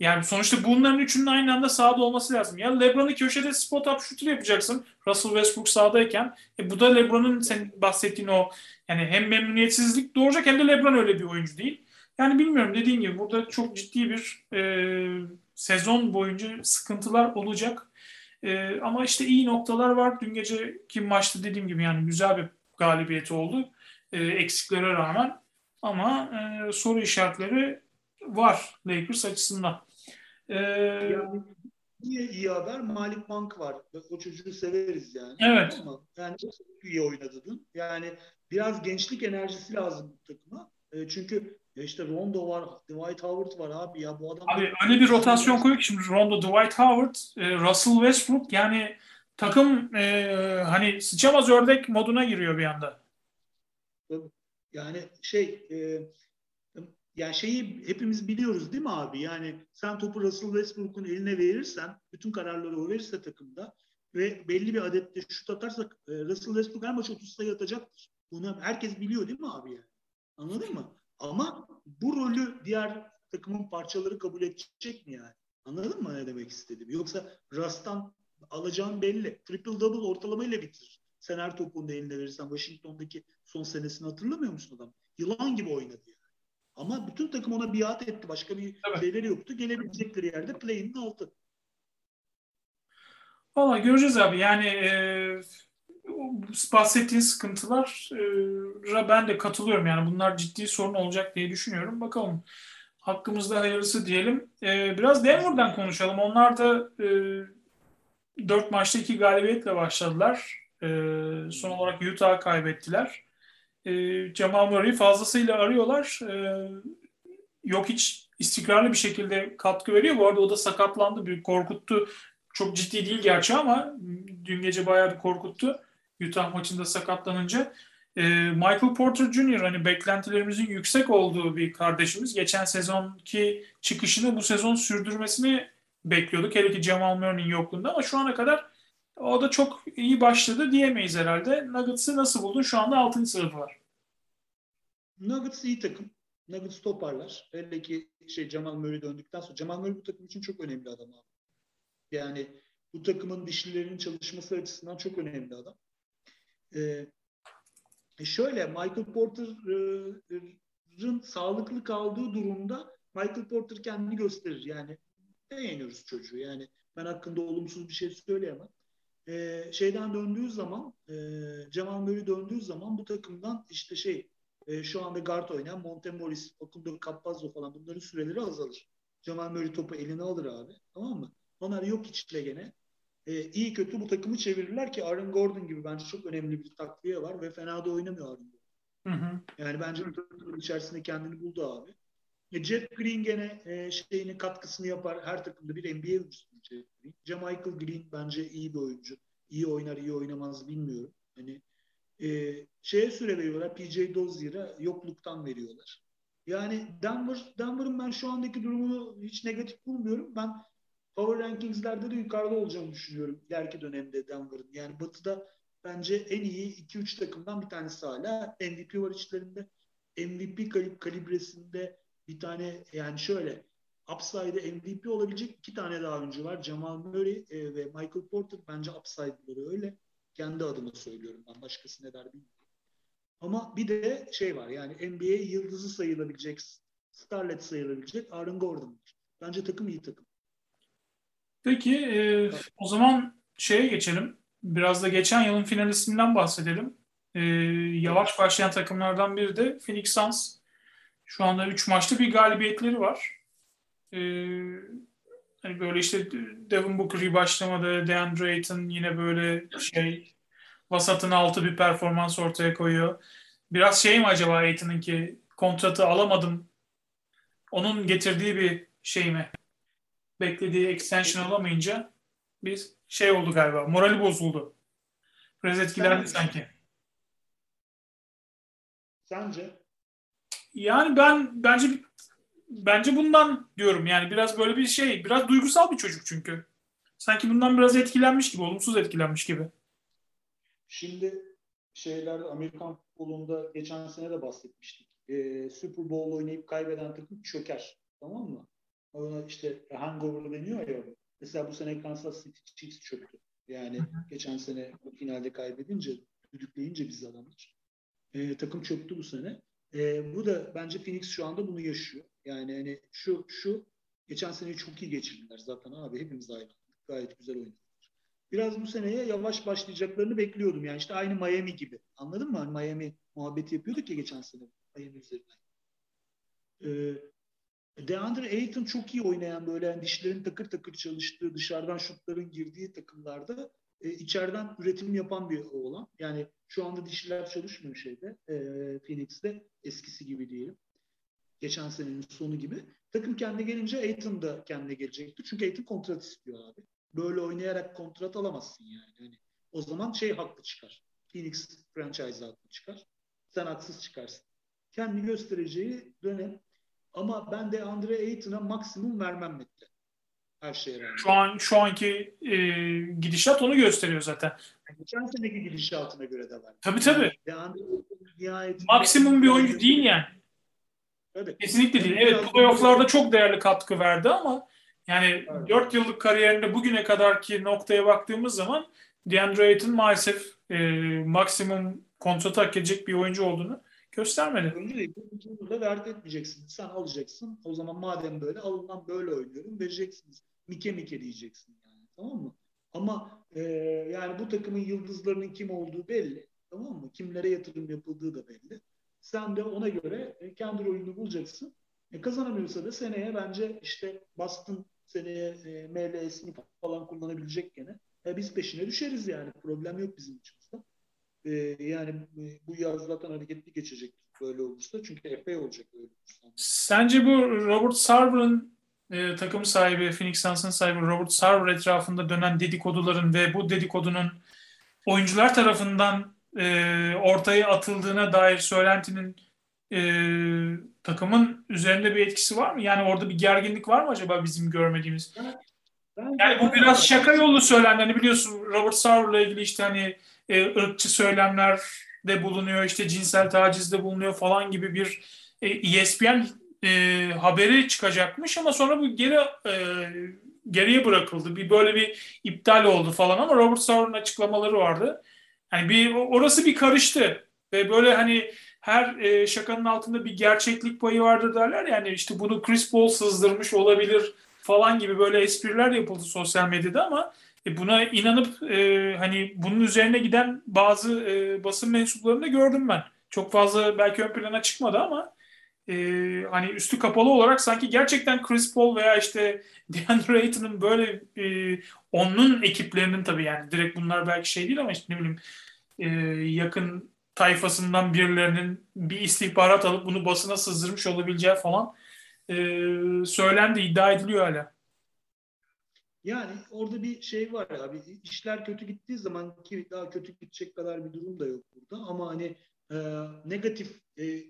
yani sonuçta bunların üçünün aynı anda sahada olması lazım. Ya LeBron'u köşede spot up shooter yapacaksın Russell Westbrook sahadayken. E bu da LeBron'un senin bahsettiğin o yani hem memnuniyetsizlik doğuracak hem de LeBron öyle bir oyuncu değil. Yani bilmiyorum, dediğim gibi burada çok ciddi bir e, sezon boyunca sıkıntılar olacak. E, ama işte iyi noktalar var. Dün geceki maçta dediğim gibi yani güzel bir galibiyeti oldu. Eksiklere rağmen ama e, soru işaretleri var Lakers açısından. Ee, yani niye iyi haber? Malik Monk var. O çocuğu severiz yani. Evet. Ama yani çok iyi oynadı dün. Yani biraz gençlik enerjisi lazım bu takıma. E, çünkü işte Rondo var, Dwight Howard var abi ya bu adam. Abi öyle bir rotasyon koyuyor ki şimdi Rondo, Dwight Howard, e, Russell Westbrook yani takım e, hani sıçamaz ördek moduna giriyor bir anda. Yani şey e, yani şeyi hepimiz biliyoruz değil mi abi? Yani sen topu Russell Westbrook'un eline verirsen, bütün kararları o verirse takımda ve belli bir adette şut atarsak e, Russell Westbrook her maç otuz sayı atacaktır. Bunu herkes biliyor değil mi abi yani? Anladın mı? Ama bu rolü diğer takımın parçaları kabul edecek mi yani? Anladın mı ne demek istedim? Yoksa Russ'tan alacağın belli. Triple double ortalamayla bitirir. Sen her topunu da eline verirsen Washington'daki son senesini hatırlamıyor musun adam? Yılan gibi oynadı yani. Ama bütün takım ona biat etti. Başka bir evet. şeyleri yoktu. Gelebilecekleri yerde play'in altı. Valla göreceğiz abi. Yani e, bahsettiğin sıkıntılara ben de katılıyorum. Yani bunlar ciddi sorun olacak diye düşünüyorum. Bakalım. Hakkımızda hayırlısı diyelim. E, biraz Denver'dan konuşalım. Onlar da e, dört maçta iki galibiyetle başladılar. Ee, son olarak Utah'ı kaybettiler. Ee, Jamal Murray'i fazlasıyla arıyorlar. Ee, yok hiç istikrarlı bir şekilde katkı veriyor. Bu arada o da sakatlandı. Bir korkuttu. Çok ciddi değil gerçi ama dün gece bayağı bir korkuttu. Utah maçında sakatlanınca. E, Michael Porter Junior hani beklentilerimizin yüksek olduğu bir kardeşimiz. Geçen sezonki çıkışını bu sezon sürdürmesini bekliyorduk. Hele ki Jamal Murray'nin yokluğunda ama şu ana kadar o da çok iyi başladı diyemeyiz herhalde. Nuggets'ı nasıl buldun? Şu anda altıncı sırada var. Nuggets iyi takım. Nuggets toparlar. Hele ki şey, Jamal Murray döndükten sonra. Jamal Murray bu takım için çok önemli adam abi. Yani bu takımın dişlilerinin çalışması açısından çok önemli adam. Ee, şöyle Michael Porter'ın sağlıklı kaldığı durumda Michael Porter kendini gösterir. Yani beğeniyoruz çocuğu. Yani ben hakkında olumsuz bir şey söyleyemem. Ee, şeyden döndüğü zaman e, Jamal Murray döndüğü zaman bu takımdan işte şey e, şu anda guard oynayan Montemoris, Okundo, Campazzo falan bunların süreleri azalır. Jamal Murray topu eline alır abi. Tamam mı? Onlar yok içle gene. E, iyi kötü bu takımı çevirirler ki Aaron Gordon gibi bence çok önemli bir takviye var ve fena da oynamıyor Aaron Gordon. Hı hı. Yani bence bu takımın içerisinde kendini buldu abi. E, Jeff Green gene e, şeyini katkısını yapar. Her takımda bir N B A oyuncusu. Jamichael Green bence iyi bir oyuncu. İyi oynar, iyi oynamaz bilmiyorum. Hani e, şeye süre veriyorlar. P J Dozier'a yokluktan veriyorlar. Yani Denver, Denver'ın ben şu andaki durumunu hiç negatif bulmuyorum. Ben Power Rankings'lerde de yukarıda olacağını düşünüyorum ileriki dönemde Denver'ın. Yani Batı'da bence en iyi iki üç takımdan bir tanesi hala. M V P var içlerinde. M V P kalibresinde bir tane yani şöyle upside'e M V P olabilecek iki tane daha oyuncu var. Jamal Murray e, ve Michael Porter bence upside'ları öyle. Kendi adıma söylüyorum ben. Başkası ne der bilmiyorum. Ama bir de şey var yani N B A yıldızı sayılabilecek, starlet sayılabilecek Aaron Gordon. Bence takım iyi takım. Peki e, o zaman şeye geçelim. Biraz da geçen yılın finalistinden bahsedelim. E, yavaş başlayan takımlardan biri de Phoenix Suns. Şu anda üç maçta bir galibiyetleri var. Ee, hani böyle işte Devin Booker'ı başlamadı, DeAndre Ayton yine böyle şey vasatın altı bir performans ortaya koyuyor. Biraz şey mi acaba Ayton'un ki kontratı alamadım, onun getirdiği bir şey mi? Beklediği extension alamayınca bir şey oldu galiba, morali bozuldu. Biraz etkilendi sanki. Sence? Yani ben bence Bence bundan diyorum yani biraz böyle bir şey, biraz duygusal bir çocuk çünkü. Sanki bundan biraz etkilenmiş gibi, olumsuz etkilenmiş gibi. Şimdi şeylerde Amerikan futbolunda geçen sene de bahsetmiştik. Ee, Super Bowl oynayıp kaybeden takım çöker. Tamam mı? Ona işte hangover deniyor ya. Mesela bu sene Kansas City Chiefs çöktü. Yani geçen sene finalde kaybedince, düdükleyince biz adamlar. Ee, takım çöktü bu sene. Ee, bu da bence Phoenix şu anda bunu yaşıyor. Yani hani şu şu geçen seneyi çok iyi geçirdiler zaten abi. Hepimiz aynı. Gayet güzel oynadılar. Biraz bu seneye yavaş başlayacaklarını bekliyordum. Yani işte aynı Miami gibi. Anladın mı? Hani Miami muhabbeti yapıyorduk ya geçen sene. Miami üzerinden. Ee, DeAndre Ayton çok iyi oynayan böyle yani dişlerin takır takır çalıştığı, dışarıdan şutların girdiği takımlarda e, içeriden üretim yapan bir oğlan. Yani şu anda dişler çalışmıyor şeyde. E, Phoenix'te eskisi gibi diyelim. Geçen senenin sonu gibi. Takım kendine gelince Ayton da kendine gelecektir. Çünkü Ayton kontrat istiyor abi. Böyle oynayarak kontrat alamazsın yani. yani o zaman şey haklı çıkar. Phoenix franchise haklı çıkar. Sen haksız çıkarsın. Kendini göstereceği dönem. Ama ben de Andre Ayton'a maksimum vermem mette. Her şeye rağmen. Şu an şu anki e, gidişat onu gösteriyor zaten. Geçen seneki gidişatına göre de var. Tabii tabii. Yani Ayton, maksimum bir oyuncu değil yani. Evet. Kesinlikle değil. Evet, playoff'larda çok değerli katkı verdi ama yani evet. dört yıllık kariyerinde bugüne kadarki noktaya baktığımız zaman DeAndre Ayton maalesef e, maksimum kontratı hak edecek bir oyuncu olduğunu göstermedi. Oyuncu değil. Bu oyuncuyu da dert etmeyeceksin. Sen alacaksın. O zaman madem böyle alınan böyle oynuyorum vereceksiniz. Mike Mike diyeceksin yani. Tamam mı? Ama e, yani bu takımın yıldızlarının kim olduğu belli. Tamam mı? Kimlere yatırım yapıldığı da belli. Sen de ona göre kendi oyunu bulacaksın. E kazanamıyorsa da seneye bence işte Boston seneye e, M L S'ini falan kullanabilecek gene. E biz peşine düşeriz yani. Problem yok bizim için. E, yani bu yaz zaten hareketli geçecek böyle olursa. Çünkü epey olacak böyle olursa. Sence bu Robert Sarver'ın e, takım sahibi, Phoenix Suns'ın sahibi Robert Sarver etrafında dönen dedikoduların ve bu dedikodunun oyuncular tarafından e, ortaya atıldığına dair söylentinin e, takımın üzerinde bir etkisi var mı? Yani orada bir gerginlik var mı acaba bizim görmediğimiz? Evet. Yani bu biraz şaka yollu söylemler. Hani biliyorsun Robert Sarver'la ilgili işte hani e, ırkçı söylemler de bulunuyor, işte cinsel tacizde bulunuyor falan gibi bir e, E S P N e, haberi çıkacakmış ama sonra bu geri e, geriye bırakıldı. Bir böyle bir iptal oldu falan ama Robert Sarver'ın açıklamaları vardı. Yani bir orası bir karıştı ve böyle hani her e, şakanın altında bir gerçeklik payı vardır derler. Yani işte bunu Chris Paul sızdırmış olabilir falan gibi böyle espriler yapıldı sosyal medyada ama buna inanıp e, hani bunun üzerine giden bazı e, basın mensuplarını da gördüm ben. Çok fazla belki ön plana çıkmadı ama e, hani üstü kapalı olarak sanki gerçekten Chris Paul veya işte DeAndre Ayton'un böyle e, onun ekiplerinin tabii yani direkt bunlar belki şey değil ama işte ne bileyim e, yakın tayfasından birilerinin bir istihbarat alıp bunu basına sızdırmış olabileceği falan Ee, söylendi, iddia ediliyor hala. Yani orada bir şey var abi. İşler kötü gittiği zaman ki daha kötü gidecek kadar bir durum da yok burada. Ama hani e, negatif e, e,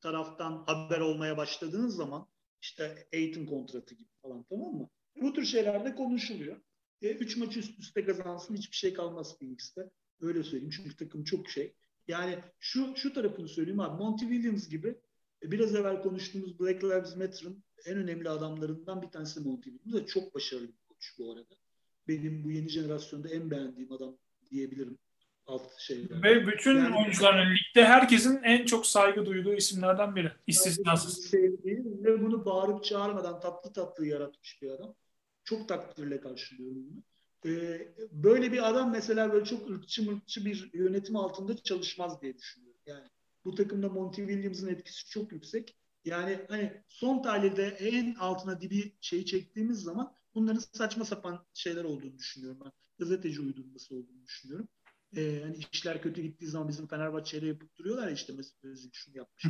taraftan haber olmaya başladığınız zaman işte Ayton kontratı gibi falan, tamam mı? Bu tür şeyler de konuşuluyor. E, üç maç üst üste kazansın, hiçbir şey kalmaz Phoenix'te. Öyle söyleyeyim. Çünkü takım çok şey. Yani şu şu tarafını söyleyeyim abi. Monty Williams gibi biraz evvel konuştuğumuz Black Lives Matter'ın en önemli adamlarından bir tanesi Monty Williams. Da çok başarılı bir koç bu arada. Benim bu yeni jenerasyonda en beğendiğim adam diyebilirim. Alt şeyler. Ve bütün yani oyuncuların ligde herkesin en çok saygı duyduğu isimlerden biri. İstisnasız. Sevdiği ve bunu bağırıp çağırmadan tatlı tatlı yaratmış bir adam. Çok takdirle karşılıyorum bunu. Ee, böyle bir adam mesela böyle çok ırkçı mırkçı bir yönetim altında çalışmaz diye düşünüyorum. Yani bu takımda Monty Williams'ın etkisi çok yüksek. Yani hani son tahlilde en altına dibi şeyi çektiğimiz zaman bunların saçma sapan şeyler olduğunu düşünüyorum ben. Gazeteci uydurması olduğunu düşünüyorum. Ee, hani işler kötü gittiği zaman bizim Fenerbahçe'yle yapıp duruyorlar ya işte Mesut Özil şunu yapmış,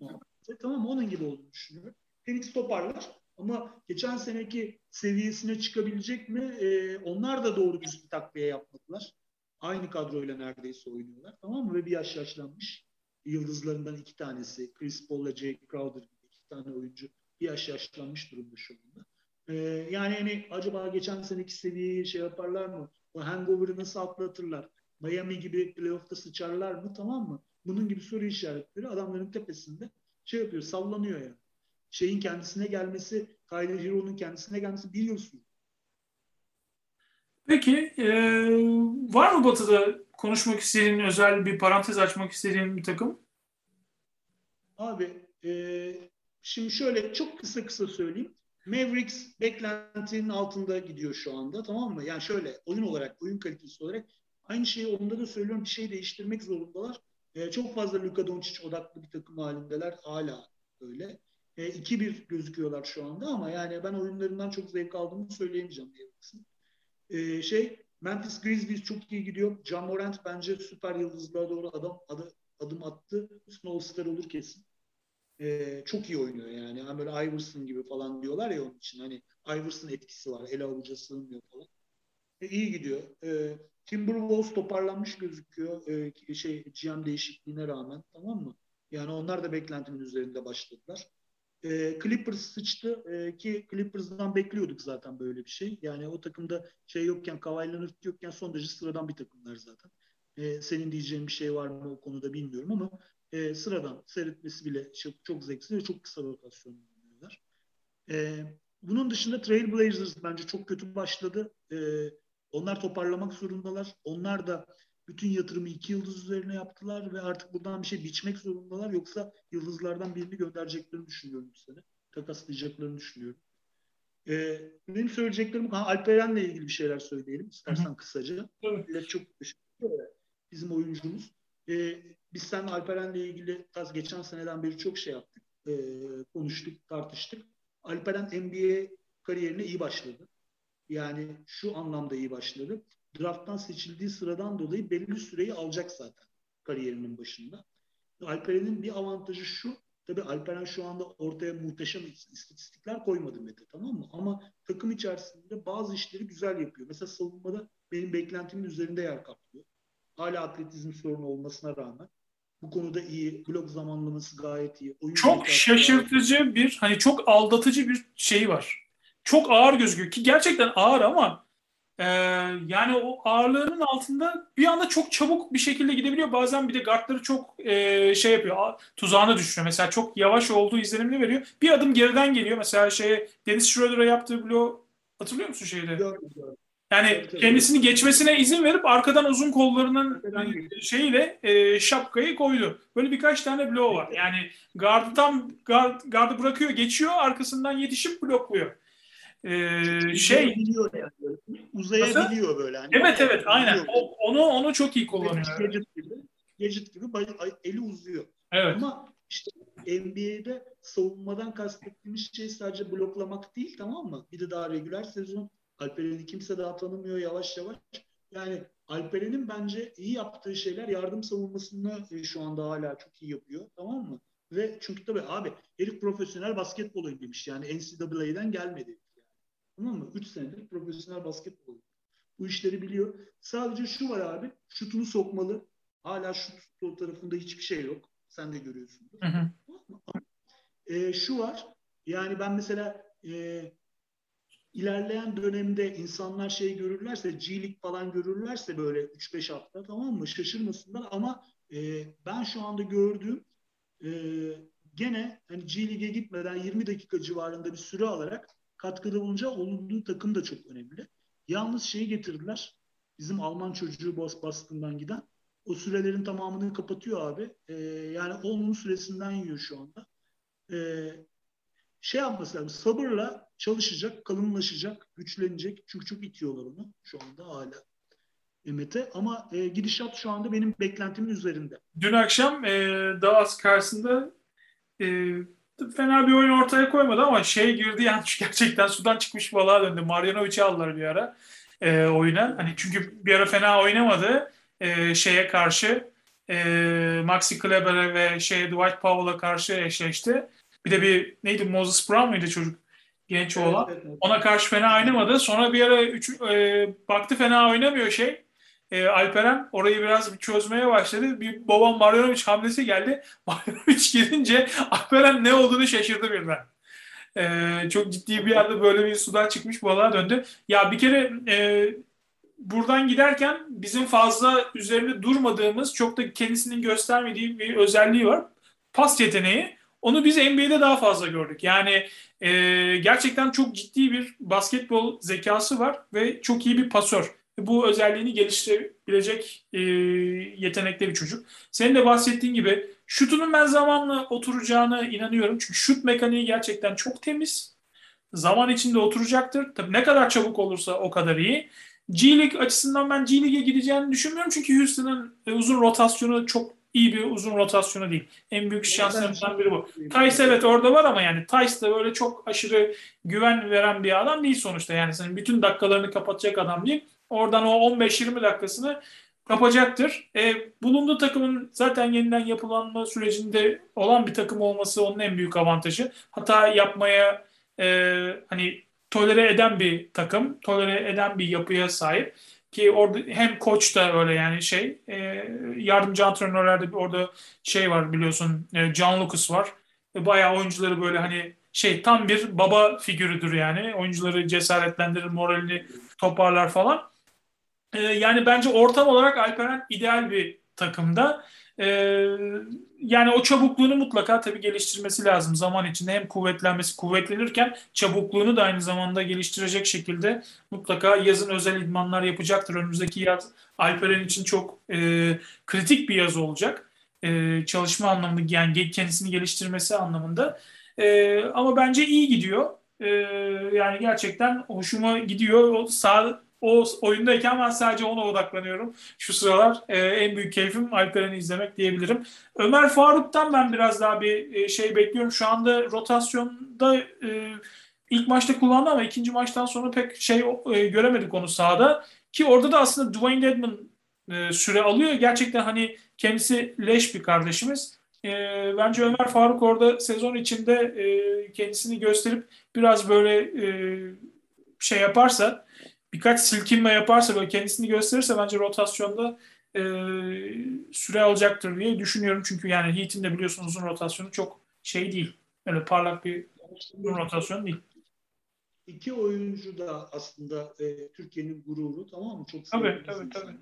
yapmış. Tamam, onun gibi olduğunu düşünüyorum. Phoenix toparlar ama geçen seneki seviyesine çıkabilecek mi? Ee, onlar da doğru düzgün takviye yapmadılar. Aynı kadroyla neredeyse oynuyorlar. Tamam mı? Ve bir yaş yaşlanmış. Yıldızlarından iki tanesi, Chris Paul ile Jay Crowder gibi iki tane oyuncu bir yaş yaşlanmış durumda şu anda. Ee, yani hani acaba geçen seneki seviyeyi şey yaparlar mı? O hangover'ı nasıl atlatırlar? Miami gibi playoff'ta sıçarlar mı? Tamam mı? Bunun gibi soru işaretleri adamların tepesinde şey yapıyor, sallanıyor yani. Şeyin kendisine gelmesi, Tyler Hero'nun kendisine gelmesi bir yıl sürdü. Peki, ee, var mı Batı'da konuşmak istediğin, özel bir parantez açmak istediğin bir takım? Abi, e, şimdi şöyle çok kısa kısa söyleyeyim. Mavericks beklentinin altında gidiyor şu anda, tamam mı? Yani şöyle oyun olarak, oyun kalitesi olarak aynı şeyi onda da söylüyorum. Bir şey değiştirmek zorundalar. E, çok fazla Luka Doncic odaklı bir takım halindeler. Hala öyle. E, iki bir gözüküyorlar şu anda ama yani ben oyunlarından çok zevk aldığımı söyleyemeyeceğim Mavericks'in. Ee, şey Memphis Grizzlies çok iyi gidiyor. Ja Morant bence süper yıldızlığa doğru adam adı, adım attı. Snowstar olur kesin. Ee, çok iyi oynuyor yani. Yani böyle Iverson gibi falan diyorlar ya onun için. Hani Iverson etkisi var. El avuca sığmıyor falan. Ee, iyi gidiyor. Ee, Timberwolves toparlanmış gözüküyor. Ee, şey G M değişikliğine rağmen, tamam mı? Yani onlar da beklentimin üzerinde başladılar. E, Clippers sıçtı e, ki Clippers'dan bekliyorduk zaten böyle bir şey. Yani o takımda şey yokken, Kawhi Leonard yokken son derece sıradan bir takımlar zaten. E, senin diyeceğin bir şey var mı o konuda bilmiyorum ama e, sıradan seyretmesi bile çok, çok zevksiz ve çok kısa rotasyonlar oynuyorlar. E, bunun dışında Trailblazers bence çok kötü başladı. E, onlar toparlamak zorundalar. Onlar da bütün yatırımı iki yıldız üzerine yaptılar ve artık buradan bir şey biçmek zorundalar. Yoksa yıldızlardan birini göndereceklerini düşünüyorum bu sene. Takaslayacaklarını düşünüyorum. Ee, benim söyleyeceklerim, Alperen'le ilgili bir şeyler söyleyelim istersen. Hı-hı. Kısaca. Evet. Çok bizim oyuncumuz. Ee, biz sen Alperen'le ilgili az geçen seneden beri çok şey yaptık. Ee, konuştuk, tartıştık. Alperen N B A kariyerine iyi başladı. Yani şu anlamda iyi başladı. Draft'tan seçildiği sıradan dolayı belli süreyi alacak zaten kariyerinin başında. Alperen'in bir avantajı şu. Tabii Alperen şu anda ortaya muhteşem istatistikler koymadı Mete, tamam mı? Ama takım içerisinde bazı işleri güzel yapıyor. Mesela savunmada benim beklentimin üzerinde yer kaplıyor. Hala atletizm sorunu olmasına rağmen. Bu konuda iyi. Blok zamanlaması gayet iyi. Oyun çok şaşırtıcı gayet... bir, hani çok aldatıcı bir şey var. Çok ağır gözüküyor ki gerçekten ağır ama e, yani o ağırlığının altında bir anda çok çabuk bir şekilde gidebiliyor. Bazen bir de guardları çok e, şey yapıyor. Tuzağına düşüyor. Mesela çok yavaş olduğu izlenimini veriyor. Bir adım geriden geliyor. Mesela şeye, Dennis Schroeder'a yaptığı bloğu hatırlıyor musun şeyde? Gördüm, gördüm. Yani kendisini geçmesine izin verip arkadan uzun kollarının şeyiyle e, şapkayı koydu. Böyle birkaç tane bloğu var. Yani gardı tam guard, gardı bırakıyor, geçiyor, arkasından yetişip blokluyor. Ee, şey uzayabiliyor yani. Böyle. Hani. Evet evet aynen. O, onu onu çok iyi kullanıyor. Gadget gibi, gadget gibi eli uzuyor. Evet. Ama işte N B A'de savunmadan kastettiğimiz şey sadece bloklamak değil, tamam mı? Bir de daha regüler sezon. Alperen'i kimse daha tanımıyor yavaş yavaş. Yani Alperen'in bence iyi yaptığı şeyler yardım savunmasını şu anda hala çok iyi yapıyor. Tamam mı? Ve çünkü tabii abi herif profesyonel basketbol oynamış. Yani N C A A'den gelmedi. Yani. Tamam mı? Üç senedir profesyonel basketbol oynuyor. Bu işleri biliyor. Sadece şu var abi. Şutunu sokmalı. Hala şut tarafında hiçbir şey yok. Sen de görüyorsun. Hı hı. Ama, e, şu var. Yani ben mesela eee İlerleyen dönemde insanlar şey görürlerse, G-League falan görürlerse böyle üç beş hafta, tamam mı? Şaşırmasınlar ama e, ben şu anda gördüğüm e, gene hani G-League'e gitmeden yirmi dakika civarında bir süre alarak katkıda bulunca olunduğu takım da çok önemli. Yalnız şeyi getirdiler. Bizim Alman çocuğu bas baskından giden. O sürelerin tamamını kapatıyor abi. E, yani onun süresinden yiyor şu anda. E, şey yapması lazım. Sabırla çalışacak, kalınlaşacak, güçlenecek. Çünkü çok itiyorlar onu şu anda hala Mete. Ama e, gidişat şu anda benim beklentimin üzerinde. Dün akşam e, Dallas karşısında e, fena bir oyun ortaya koymadı ama şey girdi yani gerçekten sudan çıkmış balığa döndü. Marjanovic'i aldılar bir ara e, oyuna. Hani çünkü bir ara fena oynamadı e, şeye karşı. E, Maxi Kleber'e ve şeye Dwight Powell'a karşı eşleşti. Bir de bir neydi Moses Brown mıydı çocuk? Genç oğlan. Evet, evet. Ona karşı fena oynamadı. Sonra bir ara üç, e, baktı fena oynamıyor şey. E, Alperen orayı biraz çözmeye başladı. Bir babam Marjanovic hamlesi geldi. Marjanovic gelince Alperen ne olduğunu şaşırdı birden. E, çok ciddi bir yerde böyle bir sudan çıkmış balığa döndü. Ya bir kere e, buradan giderken bizim fazla üzerinde durmadığımız, çok da kendisinin göstermediği bir özelliği var. Pas yeteneği. Onu biz N B A'de daha fazla gördük. Yani e, gerçekten çok ciddi bir basketbol zekası var ve çok iyi bir pasör. Bu özelliğini geliştirebilecek e, yetenekli bir çocuk. Senin de bahsettiğin gibi şutunun ben zamanla oturacağına inanıyorum. Çünkü şut mekaniği gerçekten çok temiz. Zaman içinde oturacaktır. Tabii ne kadar çabuk olursa o kadar iyi. G-League açısından ben G-League'e gideceğini düşünmüyorum. Çünkü Houston'ın e, uzun rotasyonu çok iyi bir uzun rotasyonu değil. En büyük şanslarımızdan biri bu. Tice evet orada var ama yani Tice de böyle çok aşırı güven veren bir adam değil sonuçta. Yani senin bütün dakikalarını kapatacak adam değil. Oradan o on beş yirmi dakikasını kapacaktır. E, bulunduğu takımın zaten yeniden yapılanma sürecinde olan bir takım olması onun en büyük avantajı. Hata yapmaya e, hani tolere eden bir takım, tolere eden bir yapıya sahip. Ki orada hem koç da öyle yani şey e, yardımcı antrenörlerde orada şey var biliyorsun e, John Lucas var. E, bayağı oyuncuları böyle hani şey tam bir baba figürüdür yani. Oyuncuları cesaretlendirir, moralini toparlar falan. E, yani bence ortam olarak Alperen ideal bir takımda. E, yani o çabukluğunu mutlaka tabii geliştirmesi lazım zaman içinde. Hem kuvvetlenmesi kuvvetlenirken çabukluğunu da aynı zamanda geliştirecek şekilde mutlaka yazın özel idmanlar yapacaktır. Önümüzdeki yaz Alperen için çok e, kritik bir yaz olacak. E, çalışma anlamında yani kendisini geliştirmesi anlamında. E, ama bence iyi gidiyor. E, yani gerçekten hoşuma gidiyor. O sağ O oyundayken ben sadece ona odaklanıyorum. Şu sıralar e, en büyük keyfim Alperen'i izlemek diyebilirim. Ömer Faruk'tan ben biraz daha bir e, şey bekliyorum. Şu anda rotasyonda e, ilk maçta kullandı ama ikinci maçtan sonra pek şey e, göremedik onu sahada. Ki orada da aslında Dwayne Dedman e, süre alıyor. Gerçekten hani kendisi leş bir kardeşimiz. E, bence Ömer Faruk orada sezon içinde e, kendisini gösterip biraz böyle e, şey yaparsa, birkaç silkinme yaparsa, böyle kendisini gösterirse bence rotasyonda e, süre alacaktır diye düşünüyorum. Çünkü yani Heat'in de biliyorsunuz uzun rotasyonu çok şey değil. Öyle parlak bir uzun rotasyon değil. İki oyuncu da aslında e, Türkiye'nin gururu, tamam mı? Çok tabii tabii tabii.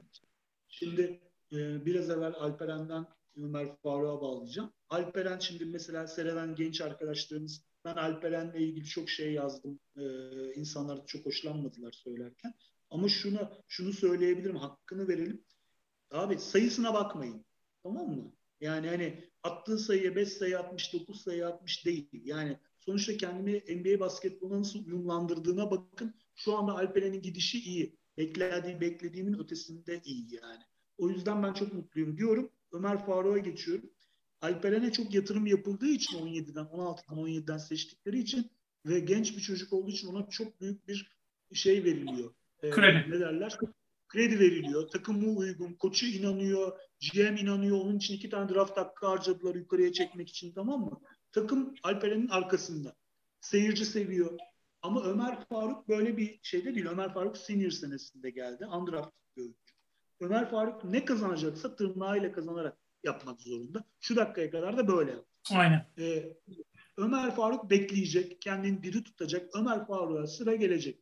Şimdi e, biraz evvel Alperen'den Ömer Faruk'a bağlayacağım. Alperen şimdi mesela seyreden genç arkadaşlarımız, ben Alperen'le ilgili çok şey yazdım. E, insanlar çok hoşlanmadılar söylerken. Ama şunu, şunu söyleyebilirim, hakkını verelim. Abi sayısına bakmayın. Tamam mı? Yani hani attığı sayıya beş sayı atmış, dokuz sayı atmış değil. Yani sonuçta kendimi N B A basketboluna nasıl uyumlandırdığına bakın. Şu anda Alperen'in gidişi iyi. Beklediği, beklediğimin ötesinde iyi yani. O yüzden ben çok mutluyum diyorum. Ömer Faruk'a geçiyorum. Alperen'e çok yatırım yapıldığı için on yediden, on altıdan, on yediden seçtikleri için ve genç bir çocuk olduğu için ona çok büyük bir şey veriliyor. Kredi. Ee, ne derler? Kredi veriliyor. Takımı uygun. Koçu inanıyor. G M inanıyor. Onun için iki tane draft hakkı harcadılar yukarıya çekmek için, tamam mı? Takım Alperen'in arkasında. Seyirci seviyor. Ama Ömer Faruk böyle bir şeyde değil. Ömer Faruk senior senesinde geldi. Undraft oyuncu. Ömer Faruk ne kazanacaksa tırnağıyla kazanarak yapmak zorunda. Şu dakikaya kadar da böyle yaptı. Aynen. Ee, Ömer Faruk bekleyecek. Kendini diri tutacak. Ömer Faruk'a sıra gelecek.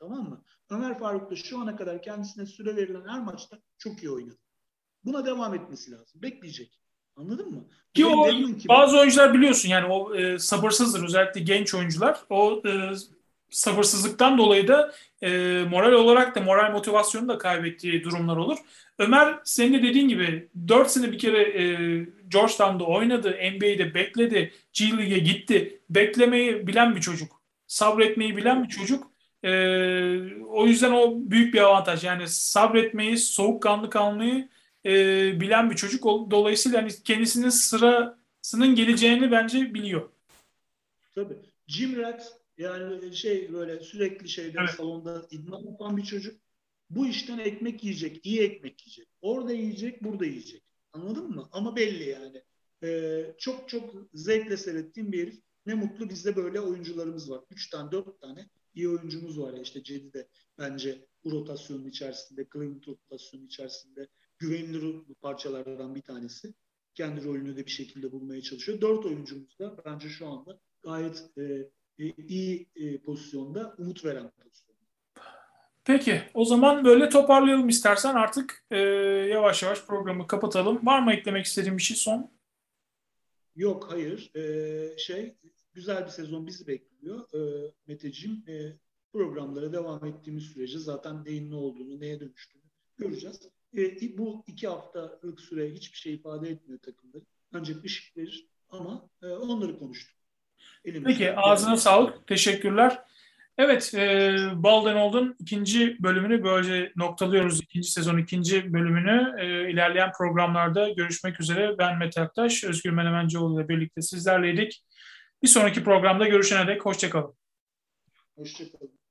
Tamam mı? Ömer Faruk da şu ana kadar kendisine süre verilen her maçta çok iyi oynadı. Buna devam etmesi lazım. Bekleyecek. Anladın mı? Ki o, ki bazı ben... oyuncular biliyorsun yani o e, sabırsızdır. Özellikle genç oyuncular. O e, sabırsızlıktan dolayı da e, moral olarak da moral motivasyonu da kaybettiği durumlar olur. Ömer senin de dediğin gibi dört sene bir kere e, Georgetown'da oynadı. N B A'de bekledi. G League'e gitti. Beklemeyi bilen bir çocuk. Sabretmeyi bilen bir çocuk. E, o yüzden o büyük bir avantaj. Yani sabretmeyi, soğukkanlı kalmayı E, bilen bir çocuk. Dolayısıyla yani kendisinin sırasının geleceğini bence biliyor. Tabii. Jim Rat yani şey böyle sürekli şeyde evet. Salonda idman yapan bir çocuk. Bu işten ekmek yiyecek. İyi ekmek yiyecek. Orada yiyecek, burada yiyecek. Anladın mı? Ama belli yani. Ee, çok çok zevkle seyrettiğim bir herif. Ne mutlu bizde böyle oyuncularımız var. Üç tane, dört tane iyi oyuncumuz var. Ya. İşte Cedi de bence bu rotasyonun içerisinde, Clement rotasyonun içerisinde güvenilir parçalardan bir tanesi. Kendi rolünü de bir şekilde bulmaya çalışıyor. Dört oyuncumuz da bence şu anda gayet e, iyi e, pozisyonda, umut veren pozisyonda. Peki. O zaman böyle toparlayalım istersen. Artık e, yavaş yavaş programı kapatalım. Var mı eklemek istediğim bir şey son? Yok, hayır. E, şey güzel bir sezon bizi bekliyor. E, Meteciğim, e, programlara devam ettiğimiz sürece zaten neyin ne olduğunu, neye dönüştüğünü göreceğiz. E, bu iki haftalık süre hiçbir şey ifade etmiyor takımları. Ancak ışık verir ama e, onları konuştuk. Elimizde. Peki, ağzına sağlık. Teşekkürler. Evet, e, Balden Old'un ikinci bölümünü böylece noktalıyoruz. İkinci sezon ikinci bölümünü e, ilerleyen programlarda görüşmek üzere. Ben Mete Aktaş, Özgür Menemencoğlu ile birlikte sizlerleydik. Bir sonraki programda görüşene dek hoşça kalın. Hoşça kalın.